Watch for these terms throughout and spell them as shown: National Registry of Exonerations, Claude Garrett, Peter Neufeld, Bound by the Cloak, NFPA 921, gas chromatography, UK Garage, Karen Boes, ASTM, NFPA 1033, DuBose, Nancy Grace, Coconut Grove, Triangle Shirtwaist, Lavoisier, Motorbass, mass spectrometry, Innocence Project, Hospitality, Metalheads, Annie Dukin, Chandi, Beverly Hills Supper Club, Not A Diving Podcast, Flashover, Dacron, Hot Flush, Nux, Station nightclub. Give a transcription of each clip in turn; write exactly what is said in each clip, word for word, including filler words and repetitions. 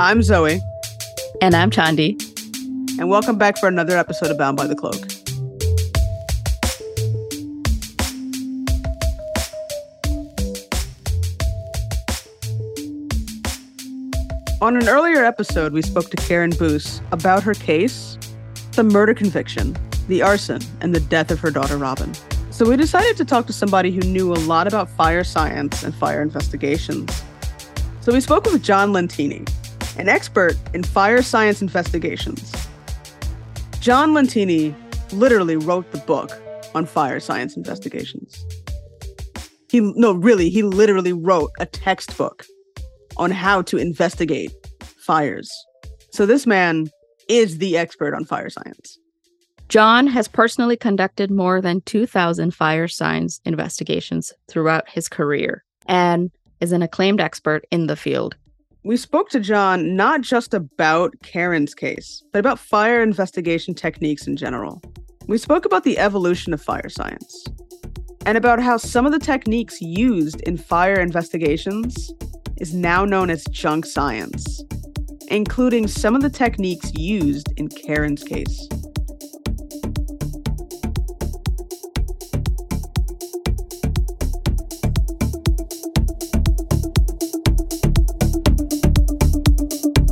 I'm Zoe. And I'm Chandi. And welcome back for another episode of Bound by the Cloak. On an earlier episode, we spoke to Karen Boes about her case, the murder conviction, the arson, and the death of her daughter, Robin. So we decided to talk to somebody who knew a lot about fire science and fire investigations. So we spoke with John Lentini, an expert in fire science investigations. John Lentini literally wrote the book on fire science investigations. He, no, really, he literally wrote a textbook on how to investigate fires. So this man is the expert on fire science. John has personally conducted more than two thousand fire science investigations throughout his career and is an acclaimed expert in the field. We spoke to John not just about Karen's case, but about fire investigation techniques in general. We spoke about the evolution of fire science and about how some of the techniques used in fire investigations is now known as junk science, including some of the techniques used in Karen's case.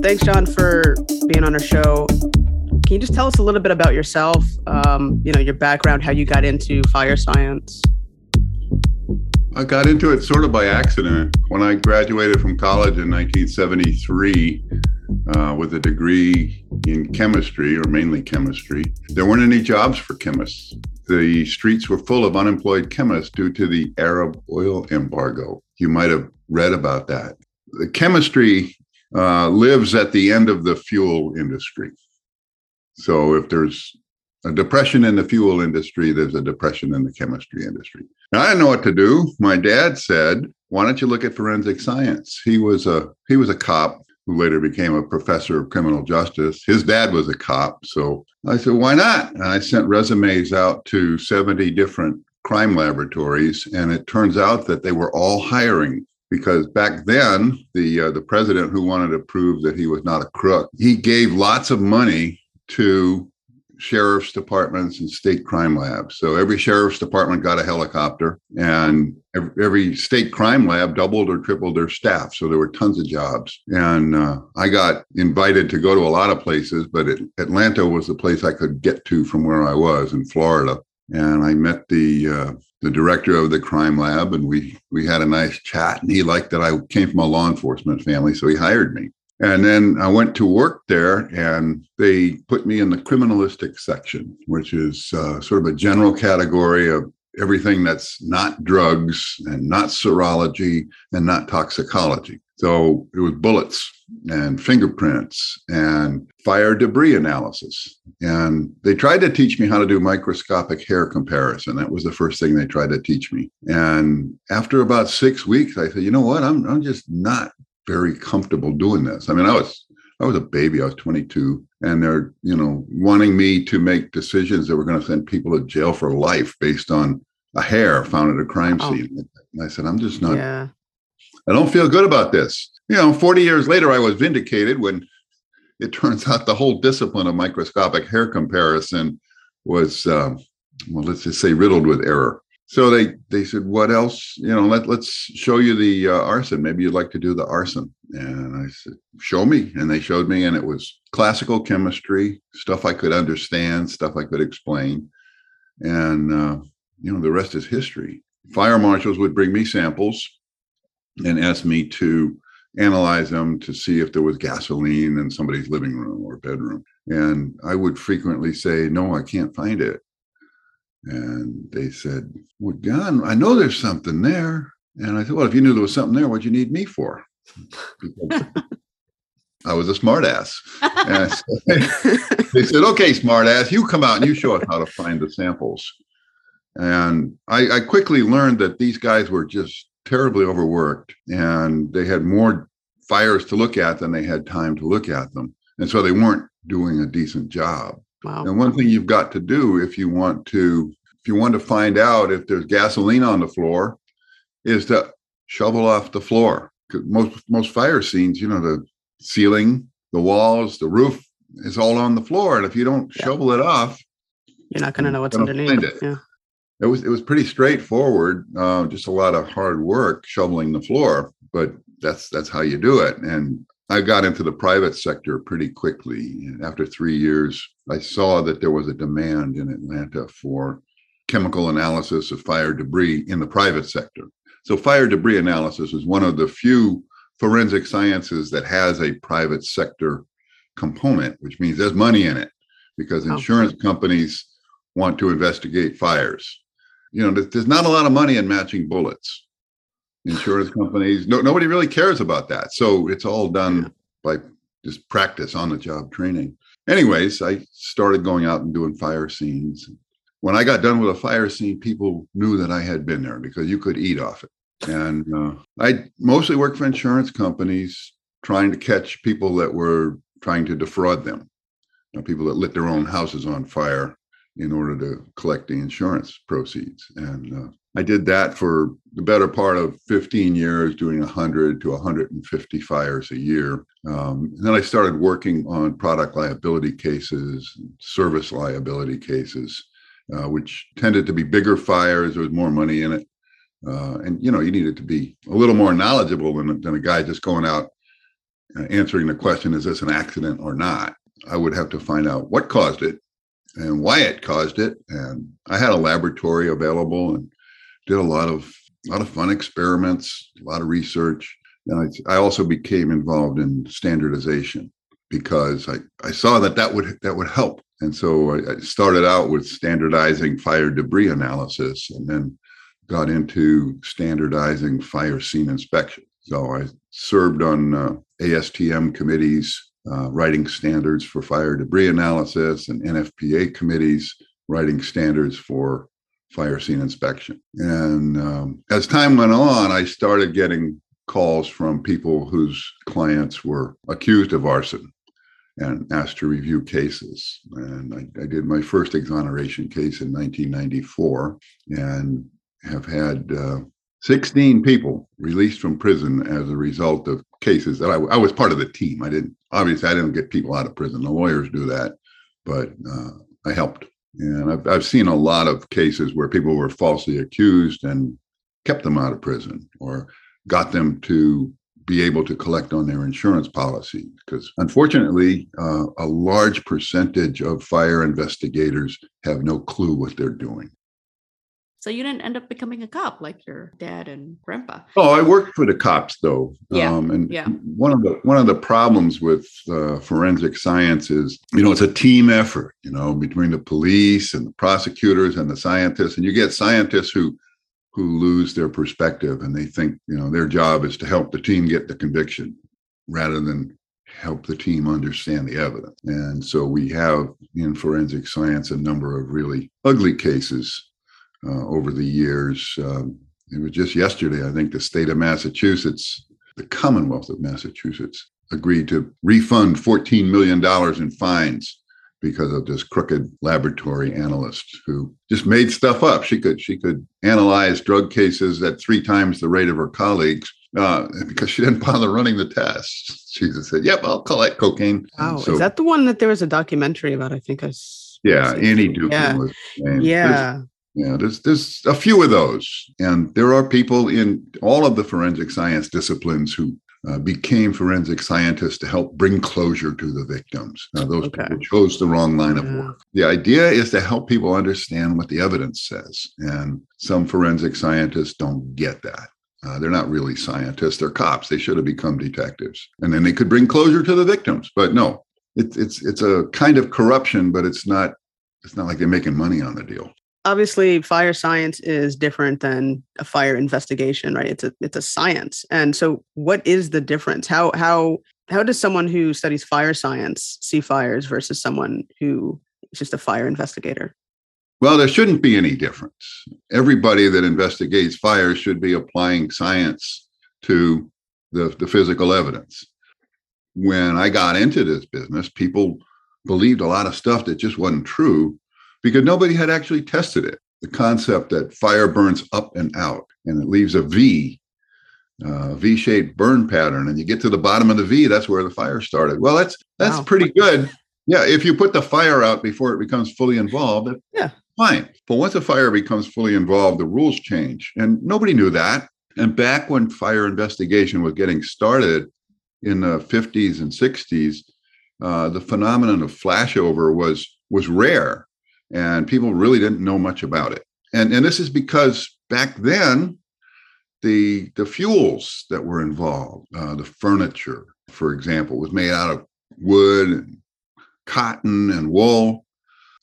Thanks, John, for being on our show. Can you just tell us a little bit about yourself, um, you know, your background, how you got into fire science? I got into it sort of by accident. When I graduated from college in nineteen seventy-three uh, with a degree in chemistry, or mainly chemistry, there weren't any jobs for chemists. The streets were full of unemployed chemists due to the Arab oil embargo. You might have read about that. The chemistry uh, lives at the end of the fuel industry. So if there's a depression in the fuel industry, there's a depression in the chemistry industry. Now, I didn't know what to do. My dad said, why don't you look at forensic science? He was a he was a cop who later became a professor of criminal justice. His dad was a cop. So I said, why not? And I sent resumes out to seventy different crime laboratories. And it turns out that they were all hiring. Because back then, the uh, the president who wanted to prove that he was not a crook, he gave lots of money to sheriff's departments and state crime labs. So every sheriff's department got a helicopter, and every state crime lab doubled or tripled their staff. So there were tons of jobs. And uh, I got invited to go to a lot of places, but it, Atlanta was the place I could get to from where I was in Florida. And I met the uh, the director of the crime lab, and we we had a nice chat, and he liked that I came from a law enforcement family, so he hired me. And then I went to work there, and they put me in the criminalistic section, which is uh, sort of a general category of everything that's not drugs and not serology and not toxicology. So it was bullets and fingerprints and fire debris analysis. And they tried to teach me how to do microscopic hair comparison. That was the first thing they tried to teach me. And after about six weeks, I said, you know what? I'm I'm just not very comfortable doing this. I mean, I was I was a baby. I was twenty-two, and they're, you know, wanting me to make decisions that were going to send people to jail for life based on a hair found at a crime oh. scene. And I said, I'm just not. Yeah. I don't feel good about this. You know, forty years later, I was vindicated when it turns out the whole discipline of microscopic hair comparison was, um, well, let's just say riddled with error. So they, they said, what else? You know, let, let's show you the uh, arson. Maybe you'd like to do the arson. And I said, show me. And they showed me, and it was classical chemistry, stuff I could understand, stuff I could explain. And, uh, you know, the rest is history. Fire marshals would bring me samples and asked me to analyze them to see if there was gasoline in somebody's living room or bedroom. And I would frequently say, no, I can't find it. And they said, well, John, I know there's something there. And I said, well, if you knew there was something there, what'd you need me for? I was a smartass. And said, they said, okay, smartass, you come out and you show us how to find the samples. And I, I quickly learned that these guys were just terribly overworked, and they had more fires to look at than they had time to look at them. And so they weren't doing a decent job. Wow. And one thing you've got to do if you want to, if you want to find out if there's gasoline on the floor, is to shovel off the floor. Most most fire scenes, you know, the ceiling, the walls, the roof is all on the floor. And if you don't yeah. shovel it off, you're not going to know what's underneath it. Yeah. It was, it was pretty straightforward. Uh, just a lot of hard work shoveling the floor, but that's, that's how you do it. And I got into the private sector pretty quickly. And after three years, I saw that there was a demand in Atlanta for chemical analysis of fire debris in the private sector. So fire debris analysis is one of the few forensic sciences that has a private sector component, which means there's money in it because insurance oh. companies want to investigate fires. You know, there's not a lot of money in matching bullets. Insurance companies, no, nobody really cares about that. So it's all done by just practice on the job training. Anyways, I started going out and doing fire scenes. When I got done with a fire scene, people knew that I had been there because you could eat off it. And uh, I mostly worked for insurance companies trying to catch people that were trying to defraud them. You know, people that lit their own houses on fire in order to collect the insurance proceeds. And uh, I did that for the better part of fifteen years, doing one hundred to one hundred fifty fires a year. Um, and then I started working on product liability cases, service liability cases, uh, which tended to be bigger fires. There was more money in it. Uh, and, you know, you needed to be a little more knowledgeable than, than a guy just going out uh, answering the question, is this an accident or not? I would have to find out what caused it and why it caused it. And I had a laboratory available and did a lot of a lot of fun experiments, a lot of research. And I, I also became involved in standardization because I, I saw that that would that would help. And so I, I started out with standardizing fire debris analysis and then got into standardizing fire scene inspection. So I served on uh, A S T M committees, uh, writing standards for fire debris analysis, and N F P A committees writing standards for fire scene inspection. And um, as time went on, I started getting calls from people whose clients were accused of arson and asked to review cases. And I, I did my first exoneration case in nineteen ninety-four. And have had uh, sixteen people released from prison as a result of cases that I, I was part of the team. I didn't, obviously I didn't get people out of prison. The lawyers do that, but uh, I helped. And I've, I've seen a lot of cases where people were falsely accused and kept them out of prison or got them to be able to collect on their insurance policy. Because unfortunately, uh, a large percentage of fire investigators have no clue what they're doing. So you didn't end up becoming a cop like your dad and grandpa. Oh, I worked for the cops, though. Yeah. Um, and yeah. one of the one of the problems with uh, forensic science is, you know, it's a team effort, you know, between the police and the prosecutors and the scientists. And you get scientists who who lose their perspective and they think, you know, their job is to help the team get the conviction rather than help the team understand the evidence. And so we have in forensic science a number of really ugly cases Uh, over the years. Um, it was just yesterday, I think the state of Massachusetts, the Commonwealth of Massachusetts, agreed to refund fourteen million dollars in fines because of this crooked laboratory analyst who just made stuff up. She could she could analyze drug cases at three times the rate of her colleagues uh, because she didn't bother running the tests. She just said, yep, I'll collect cocaine. Wow, so, is that the one that there was a documentary about? I think I was, Yeah, Annie Dukin yeah. was. Yeah. There's, Yeah, there's there's a few of those. And there are people in all of the forensic science disciplines who uh, became forensic scientists to help bring closure to the victims. Now, those okay. people chose the wrong line yeah. of work. The idea is to help people understand what the evidence says. And some forensic scientists don't get that. Uh, they're not really scientists. They're cops. They should have become detectives. And then they could bring closure to the victims. But no, it's it's it's a kind of corruption, but it's not it's not like they're making money on the deal. Obviously, fire science is different than a fire investigation, right? It's a it's a science. And so what is the difference? How how how does someone who studies fire science see fires versus someone who is just a fire investigator? Well, there shouldn't be any difference. Everybody that investigates fires should be applying science to the, the physical evidence. When I got into this business, people believed a lot of stuff that just wasn't true, because nobody had actually tested it. The concept that fire burns up and out and it leaves a V uh, V-shaped burn pattern, and you get to the bottom of the V, that's where the fire started. Well, that's that's wow. pretty good. Yeah, if you put the fire out before it becomes fully involved, it's yeah. fine. But once a fire becomes fully involved, the rules change, and nobody knew that. And back when fire investigation was getting started in the fifties and sixties, uh, the phenomenon of flashover was was rare, and people really didn't know much about it. And and this is because back then, the the fuels that were involved, uh, the furniture, for example, was made out of wood and cotton and wool,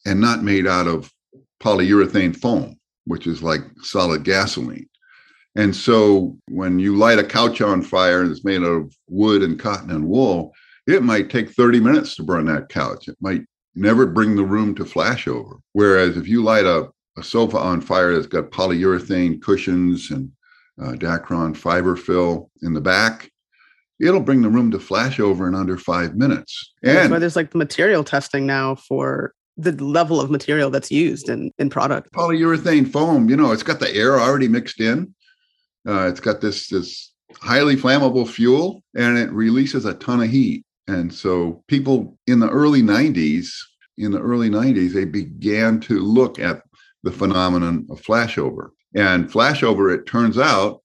and not made out of polyurethane foam, which is like solid gasoline. And so when you light a couch on fire that's made out of wood and cotton and wool, it might take thirty minutes to burn that couch. It might never bring the room to flashover. Whereas if you light a, a sofa on fire that's got polyurethane cushions and uh, Dacron fiber fill in the back, it'll bring the room to flashover in under five minutes. And that's why there's like material testing now for the level of material that's used in, in product. Polyurethane foam, you know, it's got the air already mixed in. Uh, it's got this, this highly flammable fuel, and it releases a ton of heat. And so people in the early nineties, in the early nineties, they began to look at the phenomenon of flashover. And flashover, it turns out,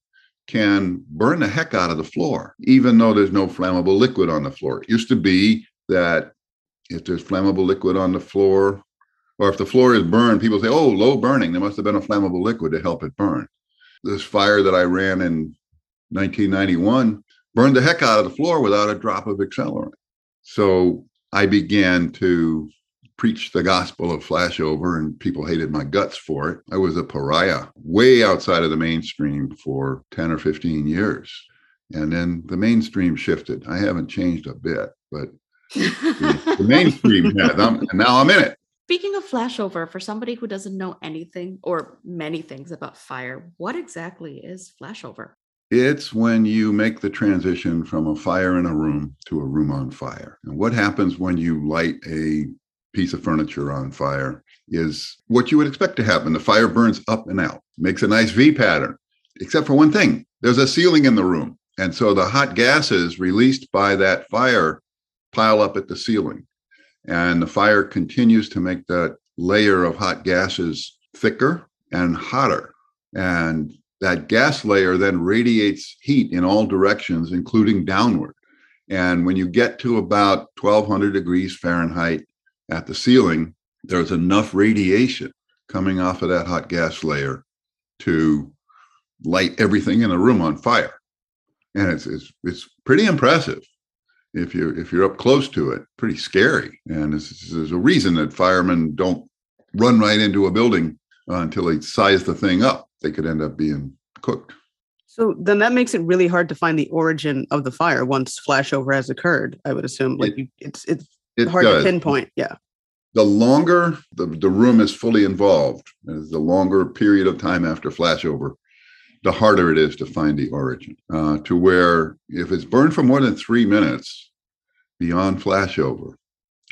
can burn the heck out of the floor, even though there's no flammable liquid on the floor. It used to be that if there's flammable liquid on the floor, or if the floor is burned, people say, oh, low burning, there must have been a flammable liquid to help it burn. This fire that I ran in nineteen ninety-one burned the heck out of the floor without a drop of accelerant. So I began to preach the gospel of flashover, and people hated my guts for it. I was a pariah, way outside of the mainstream for ten or fifteen years. And then the mainstream shifted. I haven't changed a bit, but the, the mainstream has. I'm, and now I'm in it. Speaking of flashover, for somebody who doesn't know anything or many things about fire, what exactly is flashover? It's when you make the transition from a fire in a room to a room on fire. And what happens when you light a piece of furniture on fire is what you would expect to happen. The fire burns up and out, makes a nice V pattern, except for one thing. There's a ceiling in the room. And so the hot gases released by that fire pile up at the ceiling. And the fire continues to make that layer of hot gases thicker and hotter. And that gas layer then radiates heat in all directions, including downward. And when you get to about twelve hundred degrees Fahrenheit at the ceiling, there's enough radiation coming off of that hot gas layer to light everything in the room on fire. And it's it's, it's pretty impressive. If you're, if you're up close to it, pretty scary. And this is, there's a reason that firemen don't run right into a building uh, until they size the thing up. They could end up being cooked. So then that makes it really hard to find the origin of the fire once flashover has occurred, I would assume. Like it, you, it's it's it hard does. to pinpoint. Yeah. The longer the, the room is fully involved, the longer period of time after flashover, the harder it is to find the origin, uh, to where if it's burned for more than three minutes beyond flashover,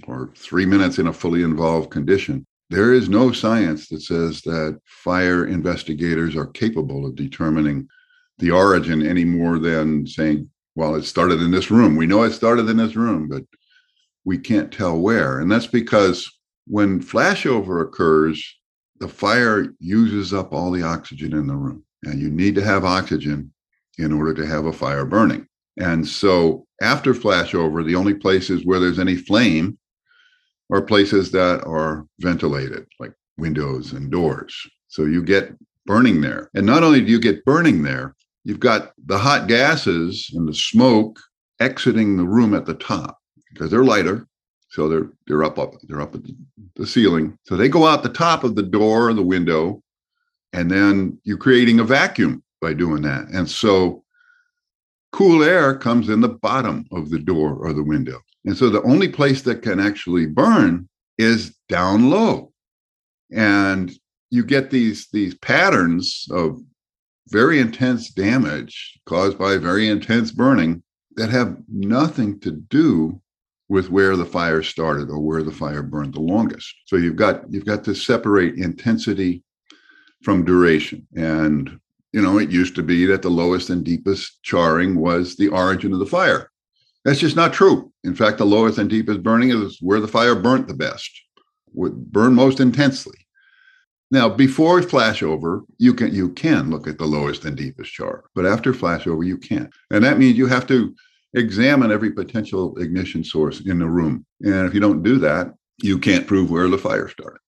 or three minutes in a fully involved condition, there is no science that says that fire investigators are capable of determining the origin any more than saying, well, it started in this room. We know it started in this room, but we can't tell where. And that's because when flashover occurs, the fire uses up all the oxygen in the room. And you need to have oxygen in order to have a fire burning. And so after flashover, the only places where there's any flame are places that are ventilated, like windows and doors. So you get burning there. And not only do you get burning there, you've got the hot gases and the smoke exiting the room at the top because they're lighter. So they're they're up, up they're up at the ceiling. So they go out the top of the door or the window. And then you're creating a vacuum by doing that. And so cool air comes in the bottom of the door or the window. And so the only place that can actually burn is down low. And you get these, these patterns of very intense damage caused by very intense burning that have nothing to do with where the fire started or where the fire burned the longest. So you've got, you've got to separate intensity from duration. And you know, it used to be that the lowest and deepest charring was the origin of the fire. That's just not true. In fact, the lowest and deepest burning is where the fire burnt the best, would burn most intensely. Now, before Flashover, you can you can look at the lowest and deepest char, but after Flashover, you can't. And that means you have to examine every potential ignition source in the room. And if you don't do that, you can't prove where the fire started.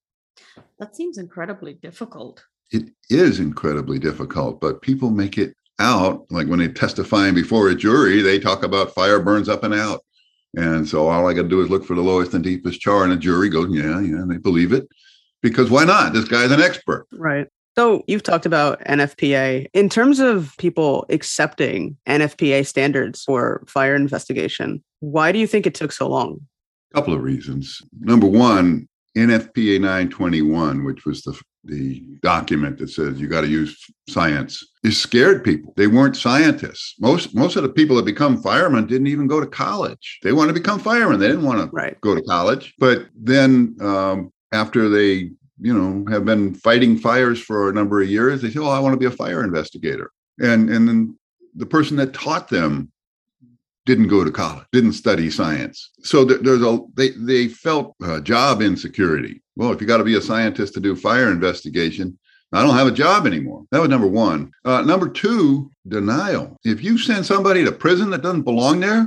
That seems incredibly difficult. It is incredibly difficult, but people make it out. Like when they're testifying before a jury, they talk about fire burns up and out. And so all I got to do is look for the lowest and deepest char, and a jury goes, yeah, yeah, and they believe it. Because why not? This guy's an expert. Right. So you've talked about N F P A. In terms of people accepting N F P A standards for fire investigation, why do you think it took so long? A couple of reasons. Number one, N F P A nine twenty-one, which was the, the document that says you got to use science, it scared people. They weren't scientists. Most, most of the people that become firemen didn't even go to college. They wanted to become firemen. They didn't want to right. go to college. But then... Um, After they, you know, have been fighting fires for a number of years, they say, "Oh, I want to be a fire investigator." And and then the person that taught them didn't go to college, didn't study science. So there, there's a they they felt uh, job insecurity. Well, if you got to be a scientist to do fire investigation, I don't have a job anymore. That was number one. Uh, number two, denial. If you send somebody to prison that doesn't belong there,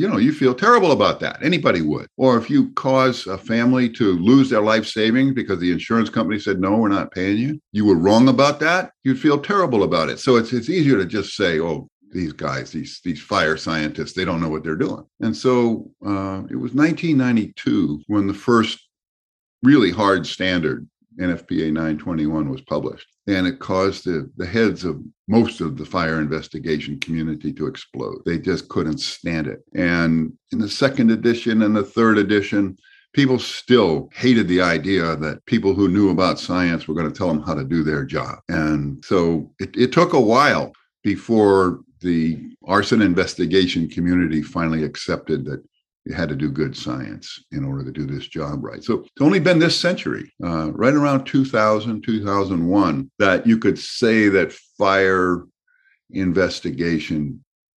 you know, you feel terrible about that. Anybody would. Or if you cause a family to lose their life savings because the insurance company said, no, we're not paying you. You were wrong about that. You'd feel terrible about it. So it's it's easier to just say, oh, these guys, these these fire scientists, they don't know what they're doing. And so uh, it was nineteen ninety-two when the first really hard standard, N F P A nine twenty-one, was published. And it caused the, the heads of most of the fire investigation community to explode. They just couldn't stand it. And in the second edition and the third edition, people still hated the idea that people who knew about science were going to tell them how to do their job. And so it, it took a while before the arson investigation community finally accepted that you had to do good science in order to do this job right. So it's only been this century, uh, right around two thousand, two thousand one, that you could say that fire investigation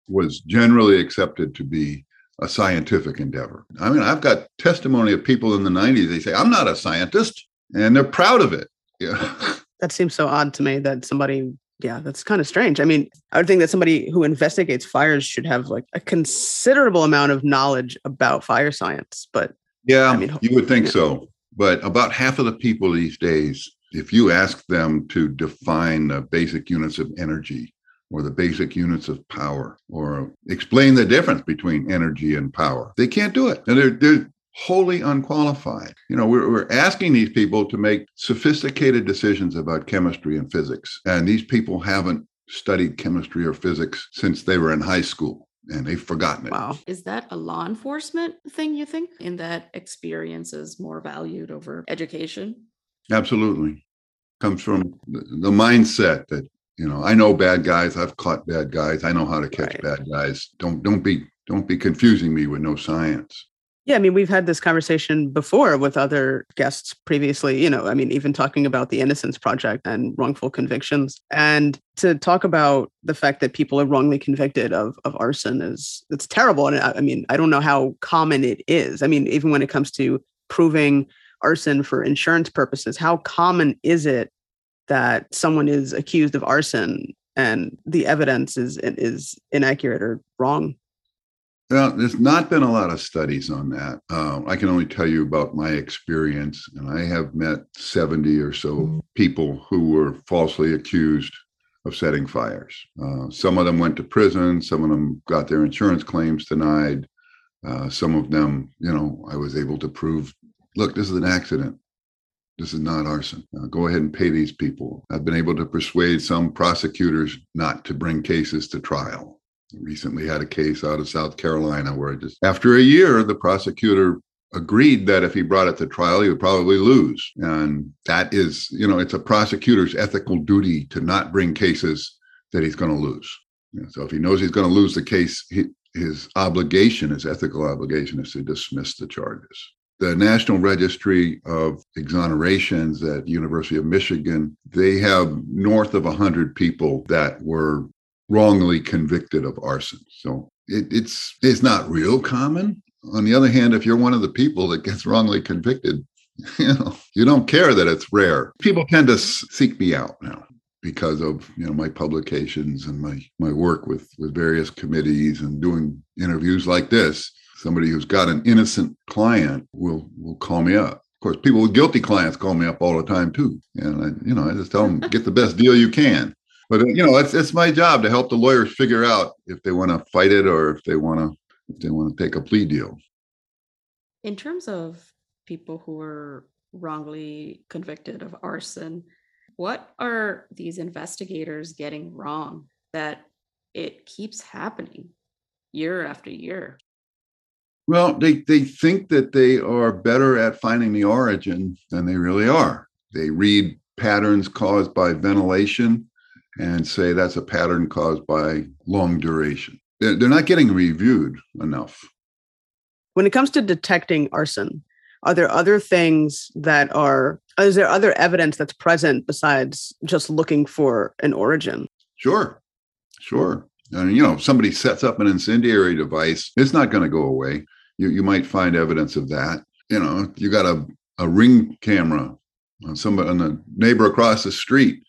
was generally accepted to be a scientific endeavor. I mean, I've got testimony of people in the nineties, they say, I'm not a scientist, and they're proud of it. Yeah. That seems so odd to me that somebody... Yeah, that's kind of strange. I mean, I would think that somebody who investigates fires should have like a considerable amount of knowledge about fire science. But yeah, I mean, you would think yeah. so. But about half of the people these days, if you ask them to define the basic units of energy or the basic units of power or explain the difference between energy and power, they can't do it. And they're, they're wholly unqualified. You know, we're, we're asking these people to make sophisticated decisions about chemistry and physics. And these people haven't studied chemistry or physics since they were in high school, and they've forgotten it. Wow. Is that a law enforcement thing, you think, in that experience is more valued over education? Absolutely. Comes from the mindset that, you know, I know bad guys. I've caught bad guys. I know how to catch right. bad guys. Don't, don't be, don't be confusing me with no science. Yeah, I mean, we've had this conversation before with other guests previously, you know, I mean, even talking about the Innocence Project and wrongful convictions. And to talk about the fact that people are wrongly convicted of, of arson is, it's terrible. And I, I mean, I don't know how common it is. I mean, even when it comes to proving arson for insurance purposes, how common is it that someone is accused of arson and the evidence is is inaccurate or wrong? Well, there's not been a lot of studies on that. Uh, I can only tell you about my experience. And I have met seventy or so people who were falsely accused of setting fires. Uh, some of them went to prison. Some of them got their insurance claims denied. Uh, some of them, you know, I was able to prove, look, this is an accident. This is not arson. Uh, go ahead and pay these people. I've been able to persuade some prosecutors not to bring cases to trial. Recently had a case out of South Carolina where just after a year, the prosecutor agreed that if he brought it to trial, he would probably lose. And that is, you know, it's a prosecutor's ethical duty to not bring cases that he's going to lose. And so if he knows he's going to lose the case, he, his obligation, his ethical obligation is to dismiss the charges. The National Registry of Exonerations at University of Michigan, they have north of one hundred people that were wrongly convicted of arson. So it, it's it's not real common. On the other hand, if you're one of the people that gets wrongly convicted, you know, you don't care that it's rare. People tend to seek me out now because of, you know, my publications and my my work with, with various committees and doing interviews like this. Somebody who's got an innocent client will will call me up. Of course, people with guilty clients call me up all the time too. And I, you know, I just tell them get the best deal you can. But you know, it's it's my job to help the lawyers figure out if they want to fight it or if they want to if they want to take a plea deal. In terms of people who are wrongly convicted of arson, what are these investigators getting wrong that it keeps happening year after year? Well, they, they think that they are better at finding the origin than they really are. They read patterns caused by ventilation and say that's a pattern caused by long duration. They're, they're not getting reviewed enough. When it comes to detecting arson, are there other things that are, is there other evidence that's present besides just looking for an origin? Sure, sure. I mean, you know, if somebody sets up an incendiary device, it's not going to go away. You you might find evidence of that. You know, you got a, a ring camera on somebody on a neighbor across the street,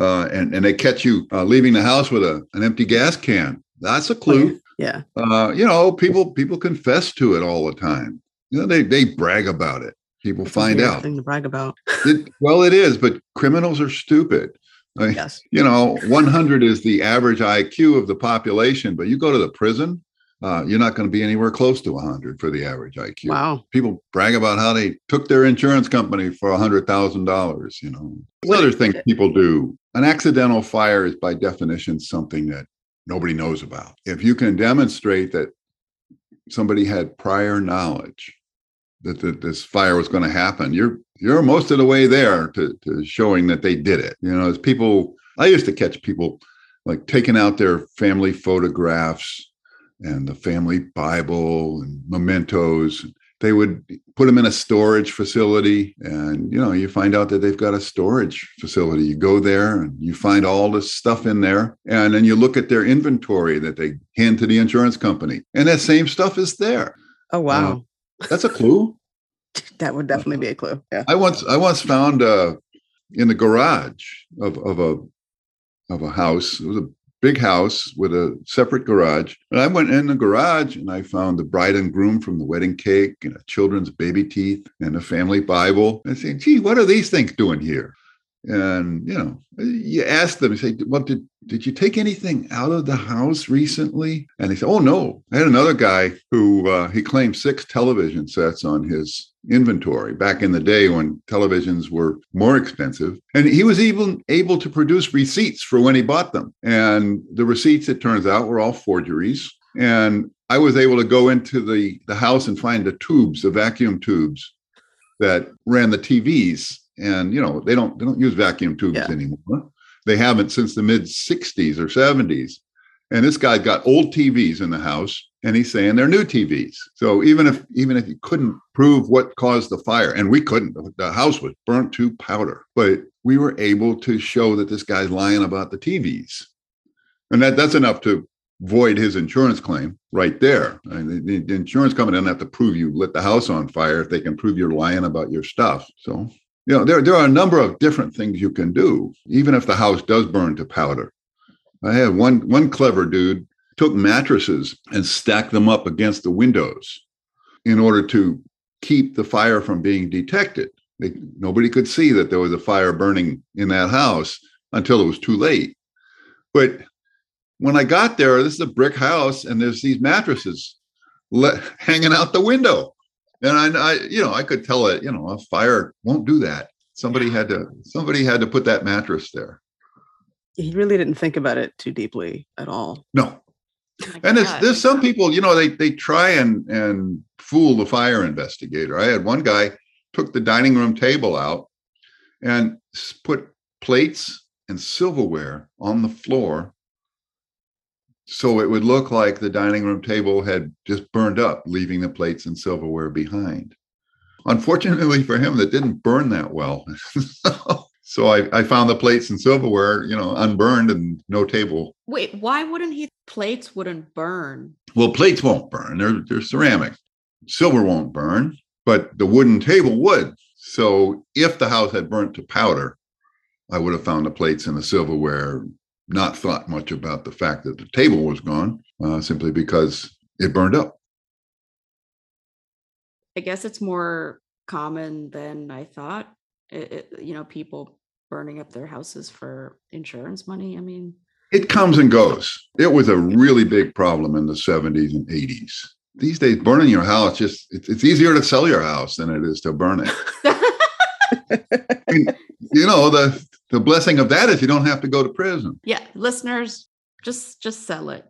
uh, and and they catch you uh, leaving the house with a an empty gas can. That's a clue. Yeah. Uh, you know, people people confess to it all the time. You know, they they brag about it. People That's find a weird out. Thing to brag about. it, well, it is, but criminals are stupid. I, yes. You know, one hundred is the average I Q of the population, but you go to the prison, uh, you're not going to be anywhere close to one hundred for the average I Q. Wow. People brag about how they took their insurance company for one hundred thousand dollars, you know. There's other things people do. An accidental fire is by definition something that nobody knows about. If you can demonstrate that somebody had prior knowledge that, that this fire was going to happen, you're You're most of the way there to, to showing that they did it. You know, as people, I used to catch people like taking out their family photographs and the family Bible and mementos. They would put them in a storage facility. And, you know, you find out that they've got a storage facility. You go there and you find all this stuff in there. And then you look at their inventory that they hand to the insurance company. And that same stuff is there. Oh, wow. Um, that's a clue. That would definitely be a clue. Yeah. I once I once found uh, in the garage of, of a of a house. It was a big house with a separate garage. And I went in the garage and I found the bride and groom from the wedding cake and a children's baby teeth and a family Bible. And I said, gee, what are these things doing here? And, you know, you ask them, you say, well, did, did you take anything out of the house recently? And they say, oh, no. I had another guy who uh, he claimed six television sets on his inventory back in the day when televisions were more expensive. And he was even able to produce receipts for when he bought them. And the receipts, it turns out, were all forgeries. And I was able to go into the, the house and find the tubes, the vacuum tubes that ran the T Vs. And, you know, they don't they don't use vacuum tubes yeah. anymore. They haven't since the mid sixties or seventies. And this guy got old T Vs in the house and he's saying they're new T Vs. So even if even if you couldn't prove what caused the fire, and we couldn't, the house was burnt to powder, but we were able to show that this guy's lying about the T Vs. And that, that's enough to void his insurance claim right there. I mean, the, the insurance company doesn't have to prove you lit the house on fire if they can prove you're lying about your stuff. So You know, there, there are a number of different things you can do, even if the house does burn to powder. I had one one clever dude took mattresses and stacked them up against the windows in order to keep the fire from being detected. They, nobody could see that there was a fire burning in that house until it was too late. But when I got there, this is a brick house, and there's these mattresses le- hanging out the window. And I, I, you know, I could tell it, you know, a fire won't do that. Somebody had to, somebody had to put that mattress there. He really didn't think about it too deeply at all. No. Oh, and it's, there's some people, you know, they they try and, and fool the fire investigator. I had one guy took the dining room table out and put plates and silverware on the floor so it would look like the dining room table had just burned up, leaving the plates and silverware behind. Unfortunately for him, that didn't burn that well. So I, I found the plates and silverware, you know, unburned and no table. Wait, why wouldn't he? Plates wouldn't burn. Well, plates won't burn. They're, they're ceramic. Silver won't burn, but the wooden table would. So if the house had burnt to powder, I would have found the plates and the silverware, not thought much about the fact that the table was gone, uh, simply because it burned up. I guess it's more common than I thought. It, it, you know, people burning up their houses for insurance money. I mean, it comes and goes. It was a really big problem in the seventies and eighties. These days, burning your house, just it, it's easier to sell your house than it is to burn it. I mean, you know, the the blessing of that is you don't have to go to prison. Yeah. Listeners, just just sell it.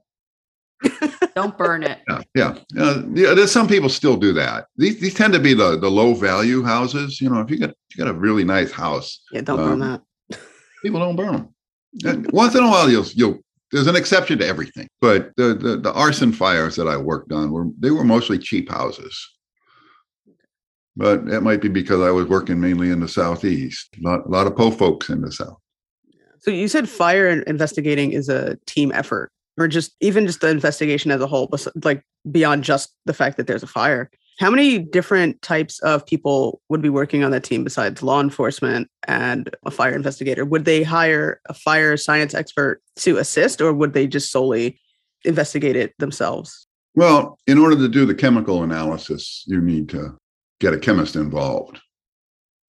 Don't burn it. Yeah, yeah. Uh, yeah. There's some people still do that. These these tend to be the, the low value houses. You know, if you got you got a really nice house, yeah, don't um, burn that. People don't burn them. And once in a while, you'll you'll. There's an exception to everything, but the, the the arson fires that I worked on were they were mostly cheap houses. But that might be because I was working mainly in the Southeast. A lot, a lot of po folks in the South. So you said fire investigating is a team effort. Or just even just the investigation as a whole, but like beyond just the fact that there's a fire. How many different types of people would be working on that team besides law enforcement and a fire investigator? Would they hire a fire science expert to assist, or would they just solely investigate it themselves? Well, in order to do the chemical analysis, you need to get a chemist involved.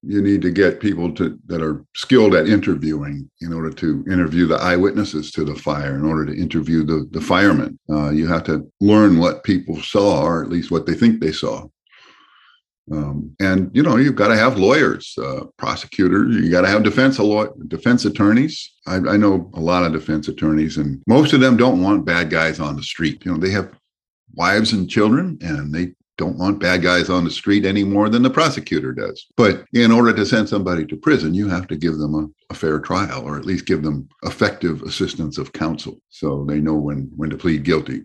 You need to get people to, that are skilled at interviewing in order to interview the eyewitnesses to the fire, in order to interview the, the firemen. Uh, you have to learn what people saw, or at least what they think they saw. Um, and, you know, you've got to have lawyers, uh, prosecutors. You got to have defense law, defense attorneys. I, I know a lot of defense attorneys, and most of them don't want bad guys on the street. You know, they have wives and children, and they don't want bad guys on the street any more than the prosecutor does. But in order to send somebody to prison, you have to give them a, a fair trial, or at least give them effective assistance of counsel, so they know when when to plead guilty,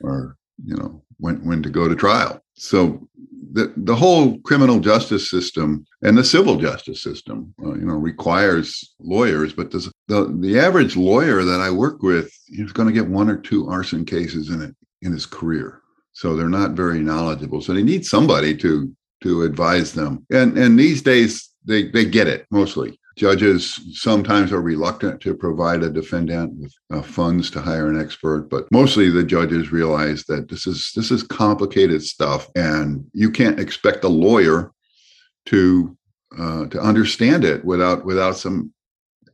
or you know when when to go to trial. So the the whole criminal justice system and the civil justice system, uh, you know, requires lawyers. But the the average lawyer that I work with is going to get one or two arson cases in it in his career. So they're not very knowledgeable. So they need somebody to to advise them. And and these days, they, they get it mostly. Judges sometimes are reluctant to provide a defendant with uh, funds to hire an expert, but mostly the judges realize that this is this is complicated stuff, and you can't expect a lawyer to uh, to understand it without without some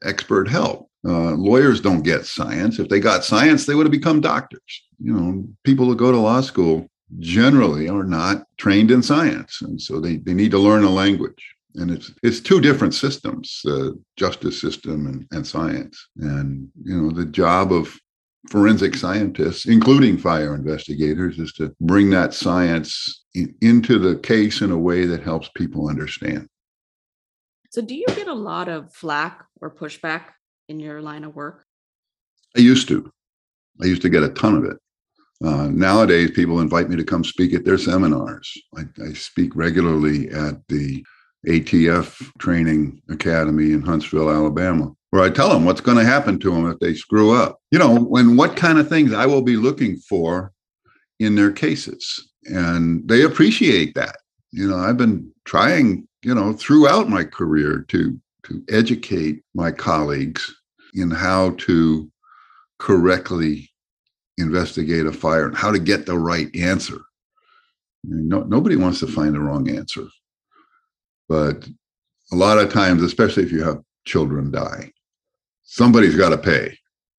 expert help. Uh, lawyers don't get science. If they got science, they would have become doctors. You know, people who go to law school generally are not trained in science. And so they, they need to learn a language. And it's it's two different systems, the uh, justice system and, and science. And, you know, the job of forensic scientists, including fire investigators, is to bring that science in, into the case in a way that helps people understand. So do you get a lot of flack or pushback in your line of work? I used to. I used to get a ton of it. Uh, nowadays, people invite me to come speak at their seminars. I, I speak regularly at the A T F Training Academy in Huntsville, Alabama, where I tell them what's going to happen to them if they screw up. You know, and what kind of things I will be looking for in their cases. And they appreciate that. You know, I've been trying, you know, throughout my career to to educate my colleagues in how to correctly investigate a fire and how to get the right answer. No, nobody wants to find the wrong answer. But a lot of times, especially if you have children die, somebody's got to pay.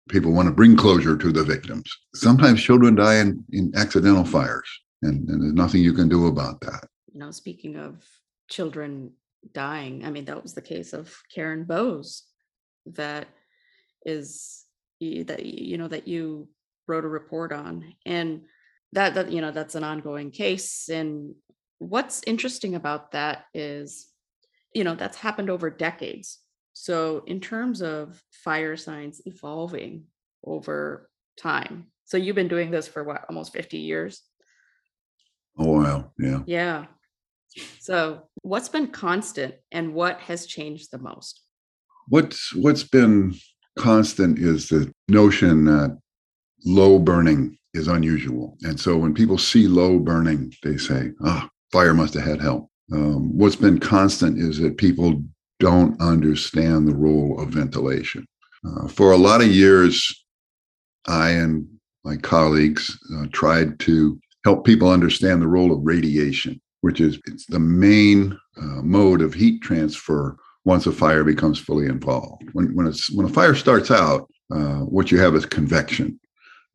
People want to bring closure to the victims. Sometimes children die in, in accidental fires, and, and there's nothing you can do about that. You know, speaking of children dying, I mean, that was the case of Karen Boes, that is... that you know that you wrote a report on, and that that you know that's an ongoing case. And what's interesting about that is, you know, that's happened over decades. So in terms of fire science evolving over time, so you've been doing this for what, almost fifty years? A while, yeah. Yeah. So what's been constant and what has changed the most? What's What's been constant is the notion that low burning is unusual. And so when people see low burning, they say, ah, oh, fire must have had help. Um, what's been constant is that people don't understand the role of ventilation. Uh, for a lot of years, I and my colleagues uh, tried to help people understand the role of radiation, which is it's the main uh, mode of heat transfer once a fire becomes fully involved. When when, it's, when a fire starts out, uh, what you have is convection.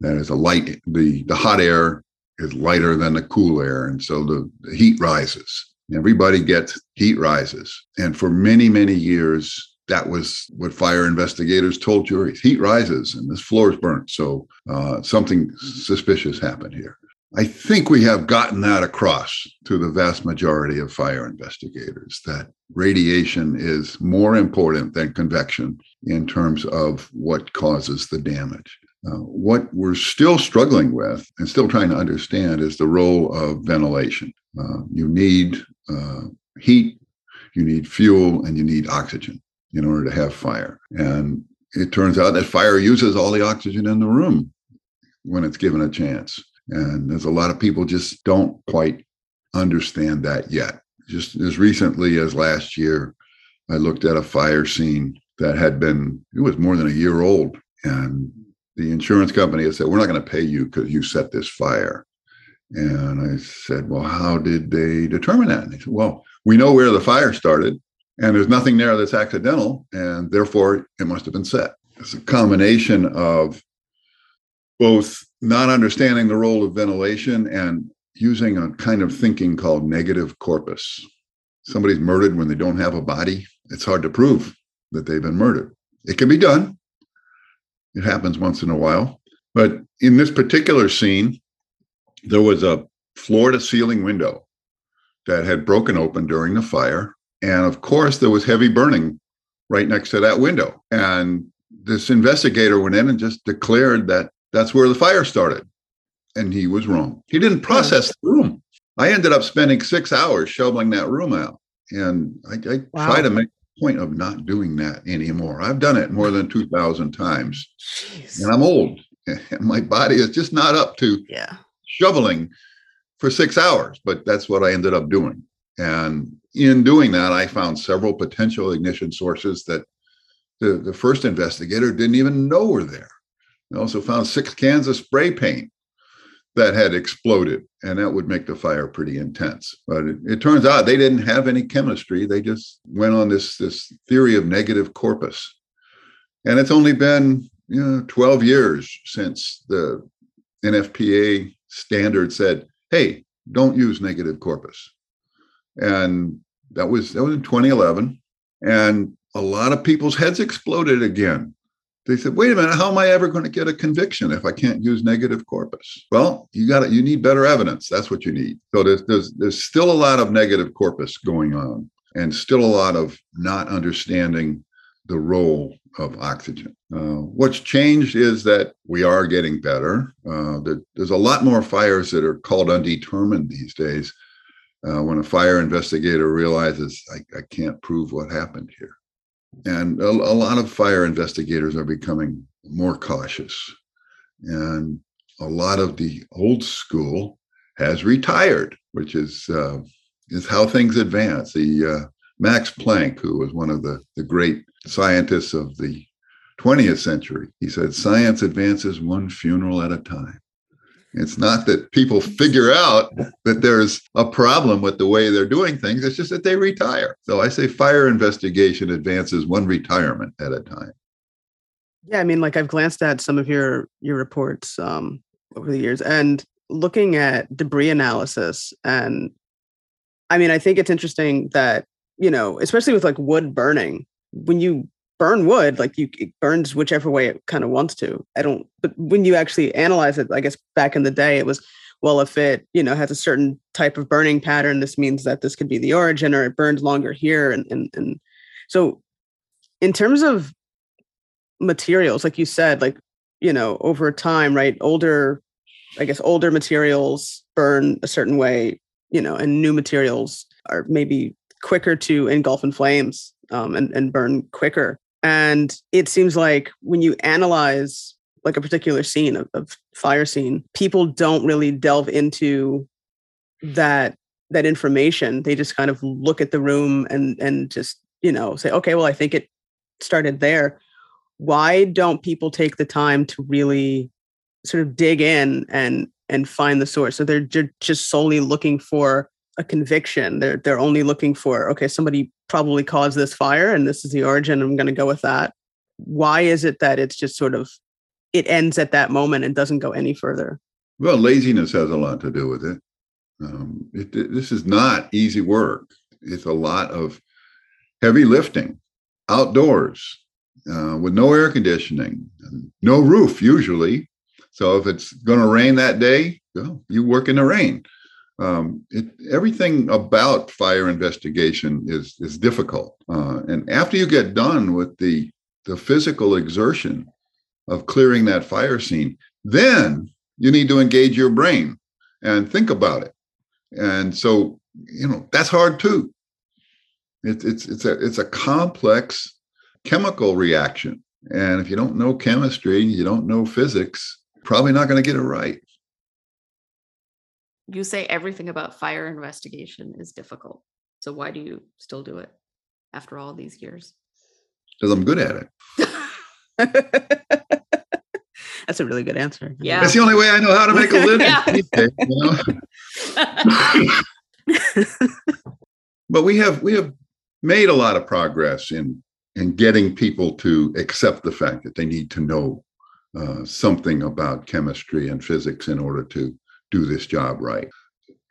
That is a light, the, the hot air is lighter than the cool air, and so the, the heat rises. Everybody gets heat rises. And for many, many years, that was what fire investigators told juries. Heat rises and this floor is burnt. So uh, something suspicious happened here. I think we have gotten that across to the vast majority of fire investigators, that radiation is more important than convection in terms of what causes the damage. Uh, what we're still struggling with and still trying to understand is the role of ventilation. Uh, you need uh, heat, you need fuel, and you need oxygen in order to have fire. And it turns out that fire uses all the oxygen in the room when it's given a chance. And there's a lot of people just don't quite understand that yet. Just as recently as last year, I looked at a fire scene that had been, it was more than a year old. And the insurance company had said, we're not going to pay you because you set this fire. And I said, well, how did they determine that? And they said, well, we know where the fire started. And there's nothing there that's accidental, and therefore it must have been set. It's a combination of both not understanding the role of ventilation and using a kind of thinking called negative corpus. Somebody's murdered when they don't have a body. It's hard to prove that they've been murdered. It can be done. It happens once in a while. But in this particular scene, there was a floor-to-ceiling window that had broken open during the fire. And of course, there was heavy burning right next to that window. And this investigator went in and just declared that that's where the fire started. And he was wrong. He didn't process the room. I ended up spending six hours shoveling that room out. And I, I wow. try to make a point of not doing that anymore. I've done it more than two thousand times. Jeez. And I'm old. And my body is just not up to yeah. shoveling for six hours. But that's what I ended up doing. And in doing that, I found several potential ignition sources that the, the first investigator didn't even know were there. I also found six cans of spray paint that had exploded, and that would make the fire pretty intense. But it, it turns out they didn't have any chemistry. They just went on this, this theory of negative corpus. And it's only been, you know, twelve years since the N F P A standard said, hey, don't use negative corpus. And that was that was in twenty eleven, and a lot of people's heads exploded again. They said, "Wait a minute, how am I ever going to get a conviction if I can't use negative corpus?" Well, you got it. You need better evidence. That's what you need. So there's, there's there's still a lot of negative corpus going on, and still a lot of not understanding the role of oxygen. Uh, what's changed is that we are getting better. Uh, there, there's a lot more fires that are called undetermined these days. Uh, when a fire investigator realizes, I, I can't prove what happened here. And a, a lot of fire investigators are becoming more cautious. And a lot of the old school has retired, which is uh, is how things advance. The uh, Max Planck, who was one of the, the great scientists of the twentieth century, he said, science advances one funeral at a time. It's not that people figure out that there's a problem with the way they're doing things. It's just that they retire. So I say fire investigation advances one retirement at a time. Yeah, I mean, like I've glanced at some of your your reports um, over the years and looking at debris analysis. And I mean, I think it's interesting that, you know, especially with like wood burning, when you burn wood, like you, it burns whichever way it kind of wants to. I don't, but when you actually analyze it, I guess back in the day, it was, well, if it, you know, has a certain type of burning pattern, this means that this could be the origin, or it burns longer here. And, and, and so in terms of materials, like you said, like, you know, over time, right, older, I guess, older materials burn a certain way you know, and new materials are maybe quicker to engulf in flames um, and, and burn quicker. And it seems like when you analyze like a particular scene of, of fire scene, people don't really delve into that that information. They just kind of look at the room and and just, you know, say, okay, well, I think it started there. Why don't people take the time to really sort of dig in and and find the source? So they're just solely looking for a conviction. They're they're only looking for, okay, somebody probably caused this fire and this is the origin. I'm going to go with that. Why is it that it's just sort of, it ends at that moment and doesn't go any further? Well, laziness has a lot to do with it. Um, it, it this is not easy work. It's a lot of heavy lifting outdoors uh, with no air conditioning, no roof usually. So if it's going to rain that day, well, you work in the rain. Um, it, everything about fire investigation is is difficult. Uh, and after you get done with the the physical exertion of clearing that fire scene, then you need to engage your brain and think about it. And so, you know, that's hard too. It, it's it's a it's a complex chemical reaction. And if you don't know chemistry, you don't know physics, probably not going to get it right. You say everything about fire investigation is difficult. So why do you still do it after all these years? Because I'm good at it. That's a really good answer. Yeah. That's the only way I know how to make a living. You know? But we have we have made a lot of progress in in getting people to accept the fact that they need to know uh, something about chemistry and physics in order to do this job right.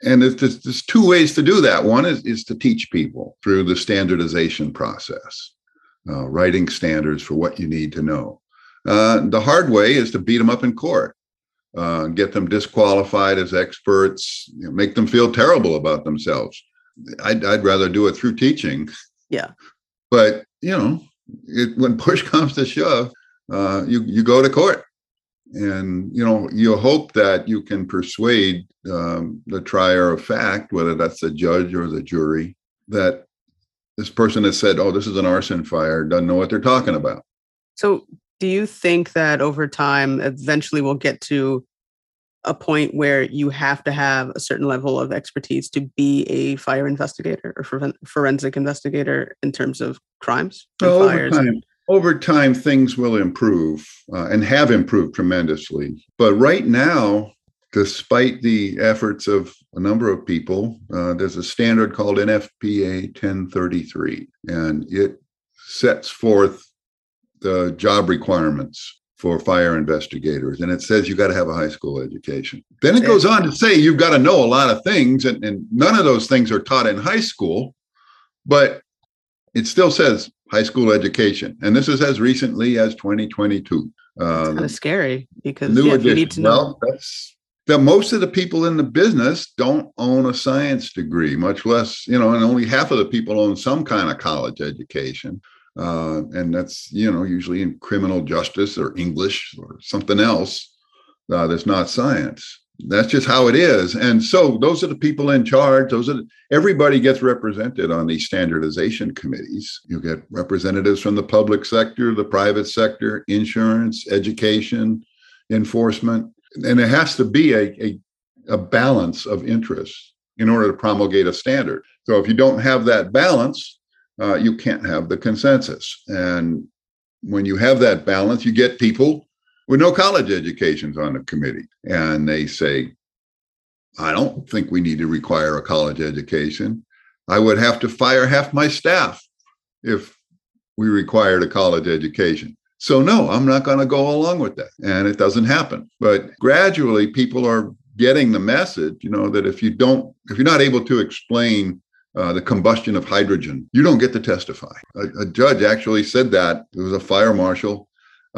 And it's just, there's two ways to do that. One is, is to teach people through the standardization process, uh, writing standards for what you need to know. Uh, the hard way is to beat them up in court, uh, get them disqualified as experts, you know, make them feel terrible about themselves. I'd, I'd rather do it through teaching. Yeah. But, you know, it, when push comes to shove, uh, you, you go to court. And, you know, you hope that you can persuade um, the trier of fact, whether that's the judge or the jury, that this person has said, oh, this is an arson fire, doesn't know what they're talking about. So do you think that over time, eventually we'll get to a point where you have to have a certain level of expertise to be a fire investigator or forensic investigator in terms of crimes and oh, fires? Over time. Over time, things will improve uh, and have improved tremendously. But right now, despite the efforts of a number of people, uh, there's a standard called N F P A ten thirty-three, and it sets forth the job requirements for fire investigators. And it says you got to have a high school education. Then it goes on to say you've got to know a lot of things, and, and none of those things are taught in high school, but it still says high school education. And this is as recently as twenty twenty-two. Um, it's kind of scary because new yeah, you need to know. Well, that's, that most of the people in the business don't own a science degree, much less, you know, and only half of the people own some kind of college education. Uh, and that's, you know, usually in criminal justice or English or something else uh, that's not science. That's just how it is. And so those are the people in charge. Those are the, everybody gets represented on these standardization committees. You get representatives from the public sector, the private sector, insurance, education, enforcement. And there has to be a, a, a balance of interests in order to promulgate a standard. So if you don't have that balance, uh, you can't have the consensus. And when you have that balance, you get people with no college educations on the committee. And they say, I don't think we need to require a college education. I would have to fire half my staff if we required a college education. So no, I'm not going to go along with that. And it doesn't happen. But gradually people are getting the message, you know, that if you don't, if you're not able to explain Uh, the combustion of hydrogen, you don't get to testify. A, a judge actually said that. There was a fire marshal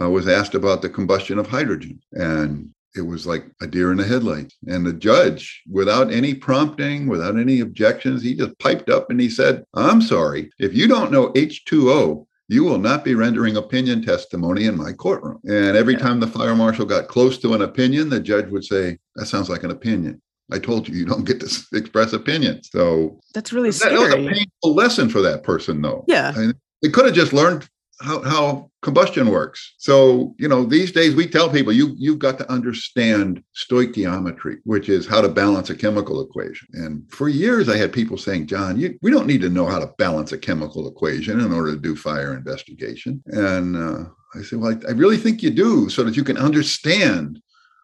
Uh, was asked about the combustion of hydrogen. And it was like a deer in the headlights. And the judge, without any prompting, without any objections, he just piped up and he said, I'm sorry, if you don't know H two O, you will not be rendering opinion testimony in my courtroom. And every time the fire marshal got close to an opinion, the judge would say, that sounds like an opinion. I told you, you don't get to express opinion. So that's really scary. That, that was a painful lesson for that person, though. Yeah. I mean, they could have just learned how, how combustion works. So, you know, these days we tell people, you, you've got to understand stoichiometry, which is how to balance a chemical equation. And for years, I had people saying, John, you, we don't need to know how to balance a chemical equation in order to do fire investigation. And uh, I said, well, I, I really think you do, so that you can understand